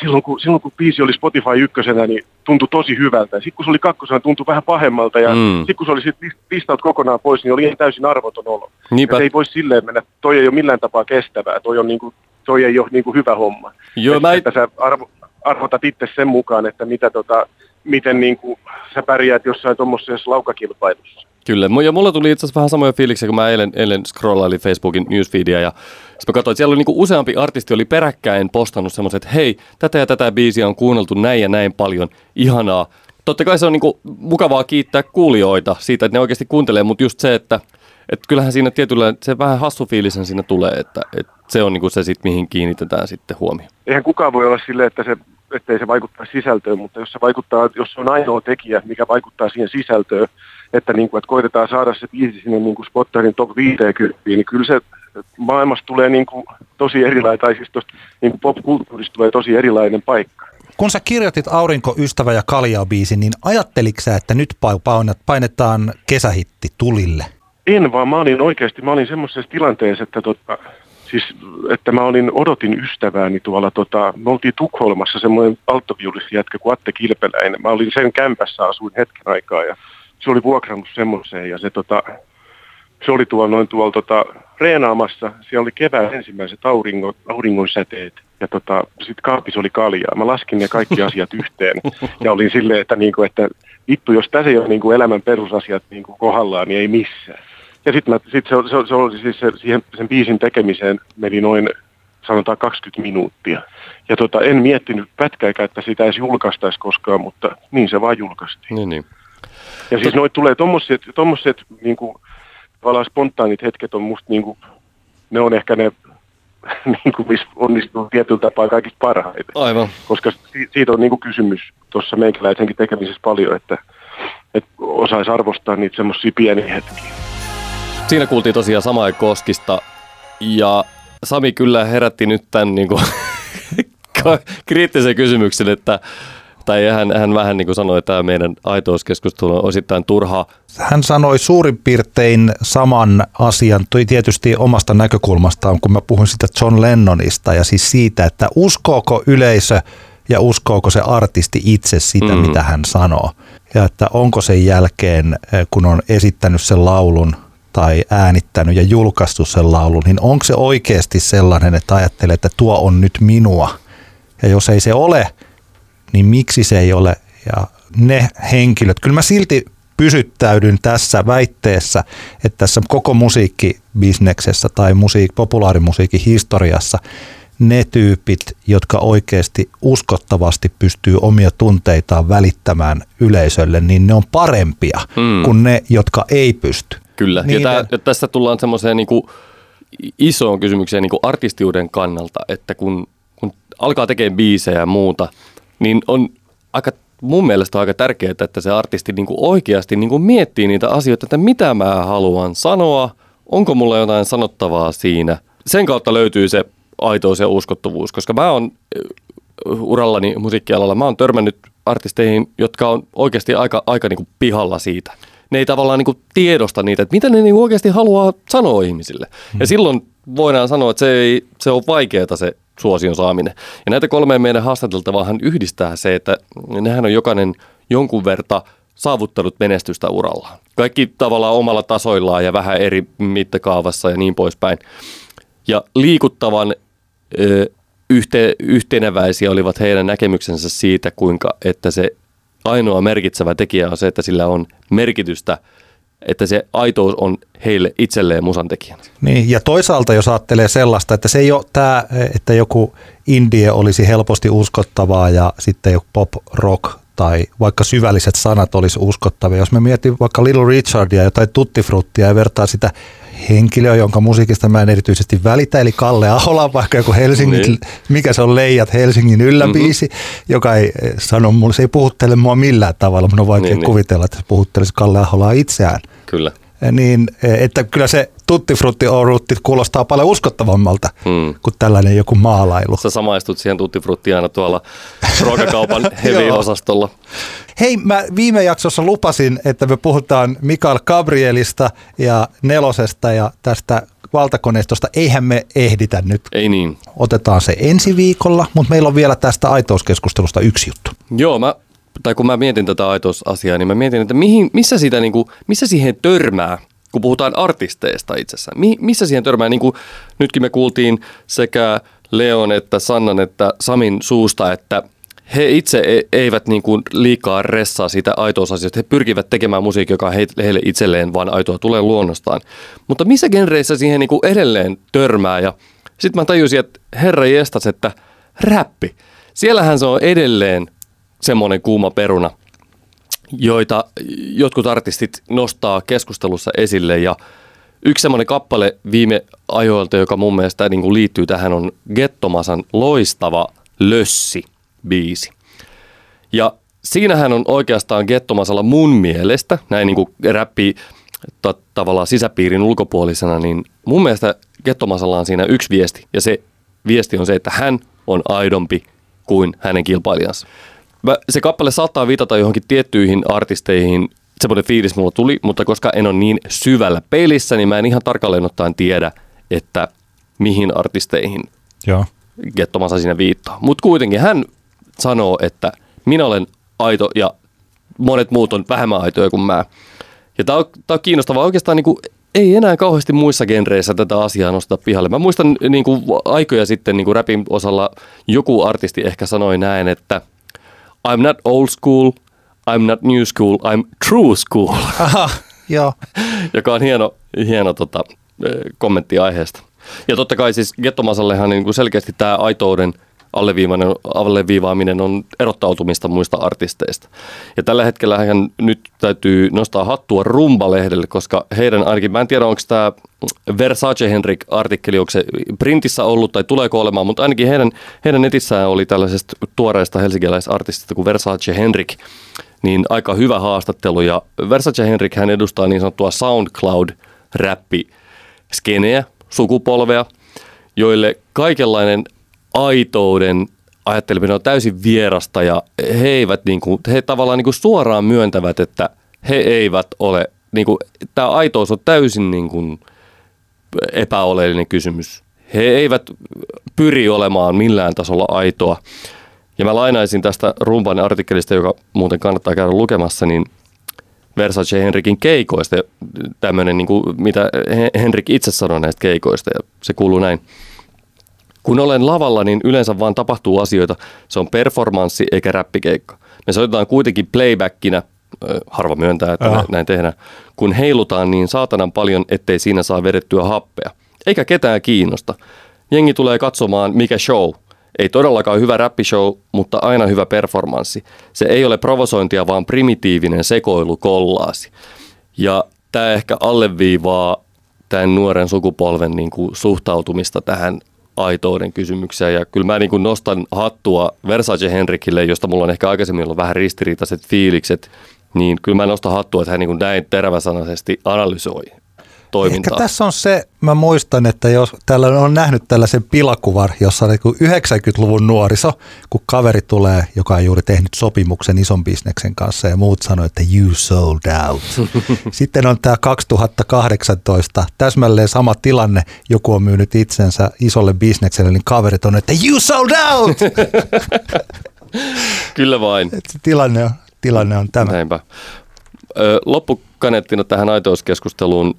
silloin kun, silloin kun biisi oli Spotify ykkösenä, niin tuntui tosi hyvältä. Sitten kun se oli kakkosena, tuntui vähän pahemmalta. Ja mm. sitten kun se oli sit listalta kokonaan pois, niin oli ihan täysin arvoton olo. Se ei voi silleen mennä. Toi ei ole millään tapaa kestävää. Toi, on niinku, toi ei ole niinku hyvä homma. Joo, et, mä... Että sä arvo, arvotat itse sen mukaan, että mitä tota, miten niinku sä pärjäät jossain tuommoisessa laukakilpailussa. Kyllä. Ja mulla tuli itse asiassa vähän samoja fiiliksiä, kun mä eilen, eilen scrollailin Facebookin newsfeedia ja sitten mä katsoin, että siellä oli niinku useampi artisti oli peräkkäin postannut semmoiset, että hei, tätä ja tätä biisiä on kuunneltu näin ja näin paljon. Ihanaa. Totta kai se on niinku mukavaa kiittää kuulijoita siitä, että ne oikeasti kuuntelee, mutta just se, että et kyllähän siinä tietyllä, se vähän hassu fiilisen siinä tulee, että et se on niinku se sitten, mihin kiinnitetään sitten huomioon. Eihän kukaan voi olla silleen, että se... ettei se vaikuttaa sisältöön, mutta jos se vaikuttaa, jos se on ainoa tekijä, mikä vaikuttaa siihen sisältöön, että, niin kuin, että koitetaan saada se biisi sinne niin kuin Spotifyn top viisikymmentä, niin kyllä se maailmasta tulee niin kuin tosi erilainen, tai siis tosta, niin kuin popkulttuurista tulee tosi erilainen paikka. Kun sä kirjoitit Aurinko, ystävä ja kaljaa-biisin, niin ajatteliko sä, että nyt painetaan kesähitti tulille? En vaan, mä olin oikeasti, mä olin semmoisessa tilanteessa, että tota... Siis, että mä olin, odotin ystävääni tuolla, tota, me oltiin Tukholmassa semmoinen alttoviulisti jätkä kuin Atte Kilpeläinen. Mä olin sen kämpässä, asuin hetken aikaa ja se oli vuokrannut semmoiseen ja se, tota, se oli tuolla noin tuolla tota, reenaamassa. Siellä oli kevään ensimmäiset auringon, auringon säteet ja tota, sitten kaapissa oli kaljaa. Mä laskin ne kaikki asiat yhteen ja olin silleen, että, niinku, että vittu, jos tässä ei ole niinku, elämän perusasiat niinku, kohdallaan, niin ei missään. Ja sitten sit se, se, se oli siis se, siihen, sen biisin tekemiseen meni noin, sanotaan kaksikymmentä minuuttia. Ja tota, en miettinyt pätkääkään, että sitä edes julkaistaisi koskaan, mutta niin se vaan julkaistiin. Niin, niin. Ja siis noit tulee tommoset, tommoset niinku, tavallaan spontaanit hetket on musta niinku, ne on ehkä ne, niinku, missä onnistuu tietyllä tapaa kaikista parhaiten. Aivan. Koska si, siitä on niinku kysymys tuossa meikäläisenkin tekemisessä paljon, että et osaisi arvostaa niitä semmosia pieniä hetkiä. Siinä kuultiin tosiaan Samae Koskista ja Sami kyllä herätti nyt tämän niin kuin, kriittisen kysymyksen, että tai hän, hän vähän niin kuin sanoi, että tämä meidän aitouskeskustelu on osittain turhaa. Hän sanoi suurin piirtein saman asian tietysti omasta näkökulmastaan, kun mä puhun sitä John Lennonista ja siis siitä, että uskooko yleisö ja uskooko se artisti itse sitä, mm-hmm. mitä hän sanoo. Ja että onko sen jälkeen, kun on esittänyt sen laulun, tai äänittänyt ja julkaistu sen laulun, niin onko se oikeasti sellainen, että ajattelee, että tuo on nyt minua? Ja jos ei se ole, niin miksi se ei ole? Ja ne henkilöt, kyllä mä silti pysyttäydyn tässä väitteessä, että tässä koko musiikkibisneksessä tai musiik- populaarimusiikin historiassa ne tyypit, jotka oikeasti uskottavasti pystyy omia tunteitaan välittämään yleisölle, niin ne on parempia mm. kuin ne, jotka ei pysty. Kyllä, niin, ja, tää, ja tässä tullaan semmoiseen niin kuin isoon kysymykseen niin kuin artistiuden kannalta, että kun, kun alkaa tekemään biisejä ja muuta, niin on aika, mun mielestä on aika tärkeää, että se artisti niin kuin oikeasti niin kuin miettii niitä asioita, että mitä mä haluan sanoa, onko mulla jotain sanottavaa siinä. Sen kautta löytyy se aitous ja uskottavuus, koska mä oon urallani musiikkialalla mä oon törmännyt artisteihin, jotka on oikeasti aika, aika niin kuin pihalla siitä. Ne ei tavallaan niin kuin tiedosta niitä, että mitä ne niin kuin oikeasti haluaa sanoa ihmisille. Mm. Ja silloin voidaan sanoa, että se, ei, se on vaikeaa se suosion saaminen. Ja näitä kolmea meidän haastateltavaahan yhdistää se, että nehän on jokainen jonkun verta saavuttanut menestystä urallaan. Kaikki tavallaan omalla tasoillaan ja vähän eri mittakaavassa ja niin poispäin. Ja liikuttavan ö, yhte, yhteneväisiä olivat heidän näkemyksensä siitä, kuinka että se ainoa merkitsevä tekijä on se, että sillä on merkitystä, että se aitous on heille itselleen musantekijänä. Niin, ja toisaalta jos ajattelee sellaista, että se ei ole tämä, että joku indie olisi helposti uskottavaa ja sitten joku pop-rock tai vaikka syvälliset sanat olisi uskottavia. Jos me mietin vaikka Little Richardia, jotain Tutti Fruttia ja vertaa sitä henkilöä, jonka musiikista mä en erityisesti välitä, eli Kalle Ahola, vaikka joku Helsingin, niin. mikä se on Leijat Helsingin ylläbiisi, mm-hmm. joka ei sano mulle, se ei puhuttele mua millään tavalla, mun on vaikea niin, kuvitella, että se puhuttelisi Kalle Aholaa itseään. Kyllä. Niin, että kyllä se Tutti Frutti Orutti kuulostaa paljon uskottavammalta mm. kuin tällainen joku maalailu. Sä samaistut siihen Tutti Frutti aina tuolla ruokakaupan heavy-osastolla. Hei, mä viime jaksossa lupasin, että me puhutaan Mikael Gabrielista ja Nelosesta ja tästä valtakoneistosta. Eihän me ehditä nyt. Ei niin. Otetaan se ensi viikolla, mutta meillä on vielä tästä aitouskeskustelusta yksi juttu. Joo, mä... tai kun mä mietin tätä aitousasiaa, niin mä mietin, että mihin, missä, siitä, niin kuin, missä siihen törmää, kun puhutaan artisteista itsessään. Mi, missä siihen törmää, niin kuin nytkin me kuultiin sekä Leon että Sannan että Samin suusta, että he itse eivät niin kuin liikaa ressaa siitä aitousasiasta. He pyrkivät tekemään musiikkia, joka heille itselleen vaan aitoa tulee luonnostaan. Mutta missä genreissä siihen niin kuin edelleen törmää? Ja sitten mä tajusin, että herra jestas, että räppi. Siellähän se on edelleen semmoinen kuuma peruna, joita jotkut artistit nostaa keskustelussa esille. Ja yksi semmoinen kappale viime ajoilta, joka mun mielestä niin kuin liittyy tähän, on Gettomaasan loistava Lössi-biisi. Ja siinähän on oikeastaan Gettomaasalla mun mielestä, näin niin kuin räppi t- tavallaan sisäpiirin ulkopuolisena, niin mun mielestä Gettomaasalla on siinä yksi viesti. Ja se viesti on se, että hän on aidompi kuin hänen kilpailijansa. Se kappale saattaa viitata johonkin tiettyihin artisteihin, semmoinen fiilis mulla tuli, mutta koska en ole niin syvällä pelissä, niin mä en ihan tarkalleen ottaen tiedä, että mihin artisteihin Gettomaasa siinä viittaa. Mutta kuitenkin hän sanoo, että minä olen aito ja monet muut on vähemmän aitoja kuin mä. Ja tää on, tää on kiinnostavaa. Oikeastaan niinku, ei enää kauheasti muissa genreissä tätä asiaa nostaa pihalle. Mä muistan niinku, aikoja sitten niinku rapin osalla joku artisti ehkä sanoi näin, että I'm not old school, I'm not new school, I'm true school. Aha, joo. Joka on hieno, hieno tota, kommentti aiheesta. Ja totta kai siis Gettomaasallehan niin kuin selkeästi tämä aitouden alleviivaaminen on erottautumista muista artisteista. Ja tällä hetkellä hän nyt täytyy nostaa hattua Rumba-lehdelle, koska heidän ainakin, mä en tiedä onko tämä Versace Henrik-artikkeli, onko se printissä ollut tai tuleeko olemaan, mutta ainakin heidän, heidän netissään oli tällaisesta tuoreesta helsinkiläisartistista kuin Versace Henrik, niin aika hyvä haastattelu. Ja Versace Henrik, hän edustaa niin sanottua SoundCloud-räppiskeneä, sukupolvea, joille kaikenlainen aitouden ajatteleminen on täysin vierasta ja he eivät niin kuin, he tavallaan niin kuin suoraan myöntävät, että he eivät ole, niin kuin, tämä aitous on täysin niin kuin epäoleellinen kysymys. He eivät pyri olemaan millään tasolla aitoa. Ja mä lainaisin tästä Rumpan artikkelista, joka muuten kannattaa käydä lukemassa, niin Versace Henrikin keikoista, tämmöinen niin kuin, mitä Henrik itse sanoi näistä keikoista ja se kuuluu näin. Kun olen lavalla, niin yleensä vaan tapahtuu asioita. Se on performanssi eikä räppikeikka. Me soitetaan kuitenkin playbackinä, harva myöntää, että Aha. näin tehdään. Kun heilutaan niin saatanan paljon, ettei siinä saa vedettyä happea. Eikä ketään kiinnosta. Jengi tulee katsomaan, mikä show. Ei todellakaan hyvä räppishow, mutta aina hyvä performanssi. Se ei ole provosointia, vaan primitiivinen sekoilu kollaasi. Ja tämä ehkä alleviivaa tämän nuoren sukupolven niin kuin suhtautumista tähän aitouden kysymyksiä. Ja kyllä mä niin kuin nostan hattua Versace Henrikille, josta mulla on ehkä aikaisemmin ollut vähän ristiriitaiset fiilikset, niin kyllä mä nostan hattua, että hän niin kuin näin teräväsanaisesti analysoi toimintaa. Ehkä tässä on se, mä muistan, että jos täällä on nähnyt tällaisen pilakuvan, jossa on yhdeksänkymmentäluvun nuoriso, kun kaveri tulee, joka on juuri tehnyt sopimuksen ison bisneksen kanssa ja muut sanoo, että you sold out. Sitten on tämä kaksituhattakahdeksantoista, täsmälleen sama tilanne, joku on myynyt itsensä isolle bisnekselle, niin kaverit on, että you sold out! Kyllä vain. Tilanne on, tilanne on tämä. Näinpä. Loppukaneettina tähän aitouskeskusteluun,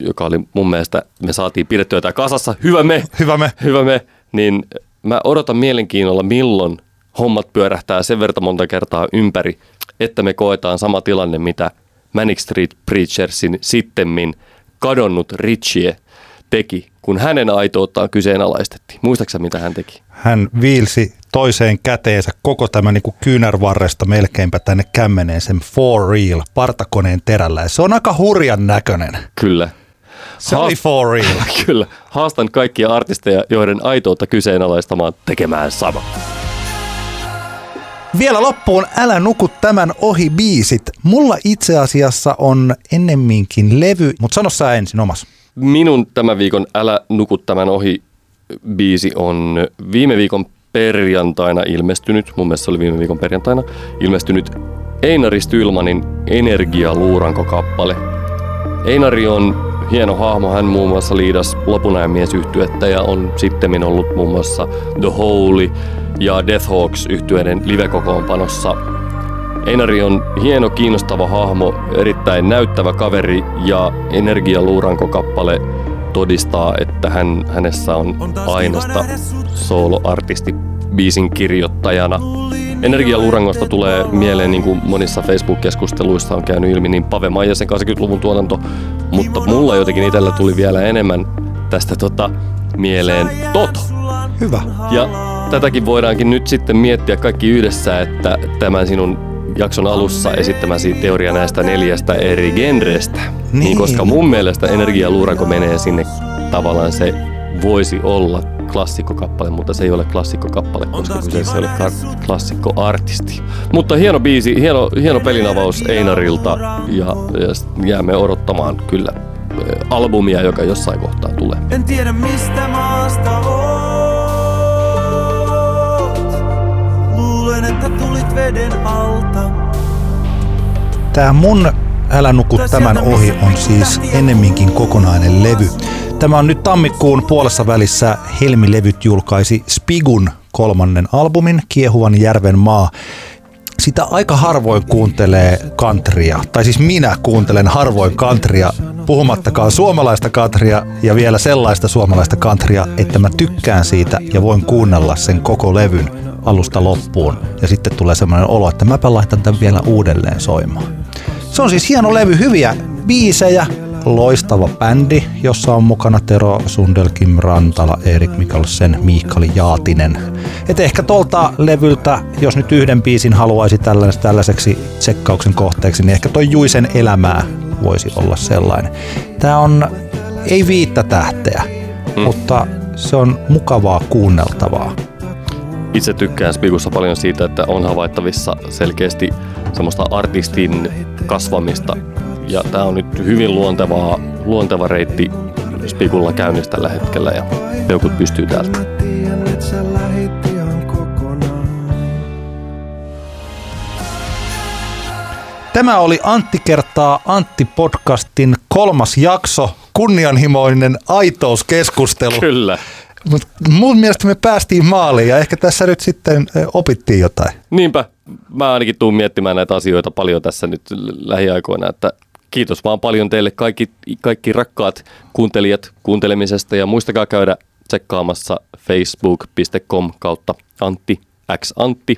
joka oli mun mielestä, me saatiin pidettyä tää kasassa, hyvä me, hyvä me, hyvä me, niin mä odotan mielenkiinnolla, milloin hommat pyörähtää sen verta monta kertaa ympäri, että me koetaan sama tilanne, mitä Manic Street Preachersin sittemmin kadonnut Richie teki, kun hänen aitouttaan kyseenalaistettiin. Muistaaksä, mitä hän teki? Hän viilsi toiseen käteensä koko tämä niin kuin kyynärvarresta melkeinpä tänne kämmeneen sen for real partakoneen terällä. Ja se on aika hurjan näköinen. Kyllä. Se Haast- oli for real. Kyllä. Haastan kaikkia artisteja, joiden aitoutta kyseenalaistamaan tekemään sama. Vielä loppuun Älä nuku tämän ohi biisit. Mulla itse asiassa on ennemminkin levy, mutta sano sä ensin omas. Minun tämän viikon Älä nuku tämän ohi biisi on viime viikon perjantaina ilmestynyt, mun mielestä se oli viime viikon perjantaina, ilmestynyt Einari Stillmanin Energia luuranko kappale. Einari on hieno hahmo, hän muun muassa liidas Lopunajan mies yhtyettä ja on sittemmin ollut muun muassa The Holy ja Deathhawks yhtyeiden livekokoonpanossa. Einari on hieno, kiinnostava hahmo, erittäin näyttävä kaveri ja Energia luuranko kappale todistaa, että hän, hänessä on ainoasta sooloartisti biisin kirjoittajana. Energia luurangosta tulee mieleen, niin kuin monissa Facebook-keskusteluissa on käynyt ilmi, niin Pave Maijasen kahdeksankymmentäluvun tuotanto, mutta mulla jotenkin itsellä tuli vielä enemmän tästä tota, mieleen Toto. Hyvä. Ja tätäkin voidaankin nyt sitten miettiä kaikki yhdessä, että tämän sinun jakson alussa esittämäsi teoria näistä neljästä eri genrestä. Niin. Niin, koska mun mielestä Energia luuranko menee sinne, tavallaan se voisi olla klassikkokappale, mutta se ei ole klassikkokappale, koska kyseessä ei ole ka- klassikkoartisti. Mutta hieno biisi, hieno, hieno pelinavaus Einarilta ja, ja jäämme odottamaan kyllä albumia, joka jossain kohtaa tulee. En tiedä mistä maasta oot, luulen että tulit veden alta. Tää mun Älä nuku tämän ohi on siis ennemminkin kokonainen levy. Tämä on nyt tammikuun puolessa välissä Helmi-levyt julkaisi Spigun kolmannen albumin Kiehuvan järven maa. Sitä aika harvoin kuuntelee countrya, tai siis minä kuuntelen harvoin countrya, puhumattakaan suomalaista countrya ja vielä sellaista suomalaista countrya, että mä tykkään siitä ja voin kuunnella sen koko levyn alusta loppuun. Ja sitten tulee semmoinen olo, että mäpä laitan tämän vielä uudelleen soimaan. Se on siis hieno levy, hyviä biisejä, loistava bändi, jossa on mukana Tero Sundel, Kim Rantala, Erik Mikkelsen, Miikkali Jaatinen. Et ehkä tuolta levyltä, jos nyt yhden biisin haluaisi tällaiseksi tsekkauksen kohteeksi, niin ehkä toi Juisen elämää voisi olla sellainen. Tää on, ei viittä tähteä, mm. mutta se on mukavaa kuunneltavaa. Itse tykkään Spigussa paljon siitä, että on havaittavissa selkeästi semmoista artistin kasvamista. Ja tää on nyt hyvin luontevaa, luonteva reitti Spigulla käynnissä tällä hetkellä ja peukut pystyy täältä. Tämä oli Antti kertaa Antti podcastin kolmas jakso, kunnianhimoinen aitouskeskustelu. Kyllä. Mut mun mielestä me päästiin maaliin ja ehkä tässä nyt sitten opittiin jotain. Niinpä. Mä ainakin tuun miettimään näitä asioita paljon tässä nyt lähiaikoina, että kiitos vaan paljon teille kaikki, kaikki rakkaat kuuntelijat kuuntelemisesta ja muistakaa käydä tsekkaamassa facebook piste com kautta Antti X Antti.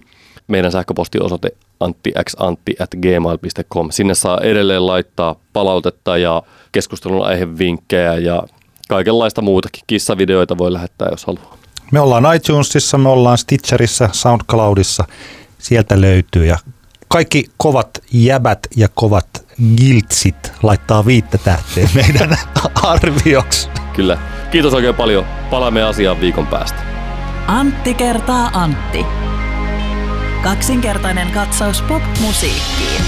Meidän sähköpostiosoite antti x antti at gmail piste com. Sinne saa edelleen laittaa palautetta ja keskustelun aihevinkkejä ja kaikenlaista muutakin. Kissavideoita voi lähettää, jos haluaa. Me ollaan iTunesissa, me ollaan Stitcherissa, Soundcloudissa. Sieltä löytyy ja kaikki kovat jäbät ja kovat giltsit laittaa viittä tähteen meidän arvioksi. Kyllä. Kiitos oikein paljon. Palaamme asiaan viikon päästä. Antti kertaa Antti. Kaksinkertainen katsaus pop-musiikkiin.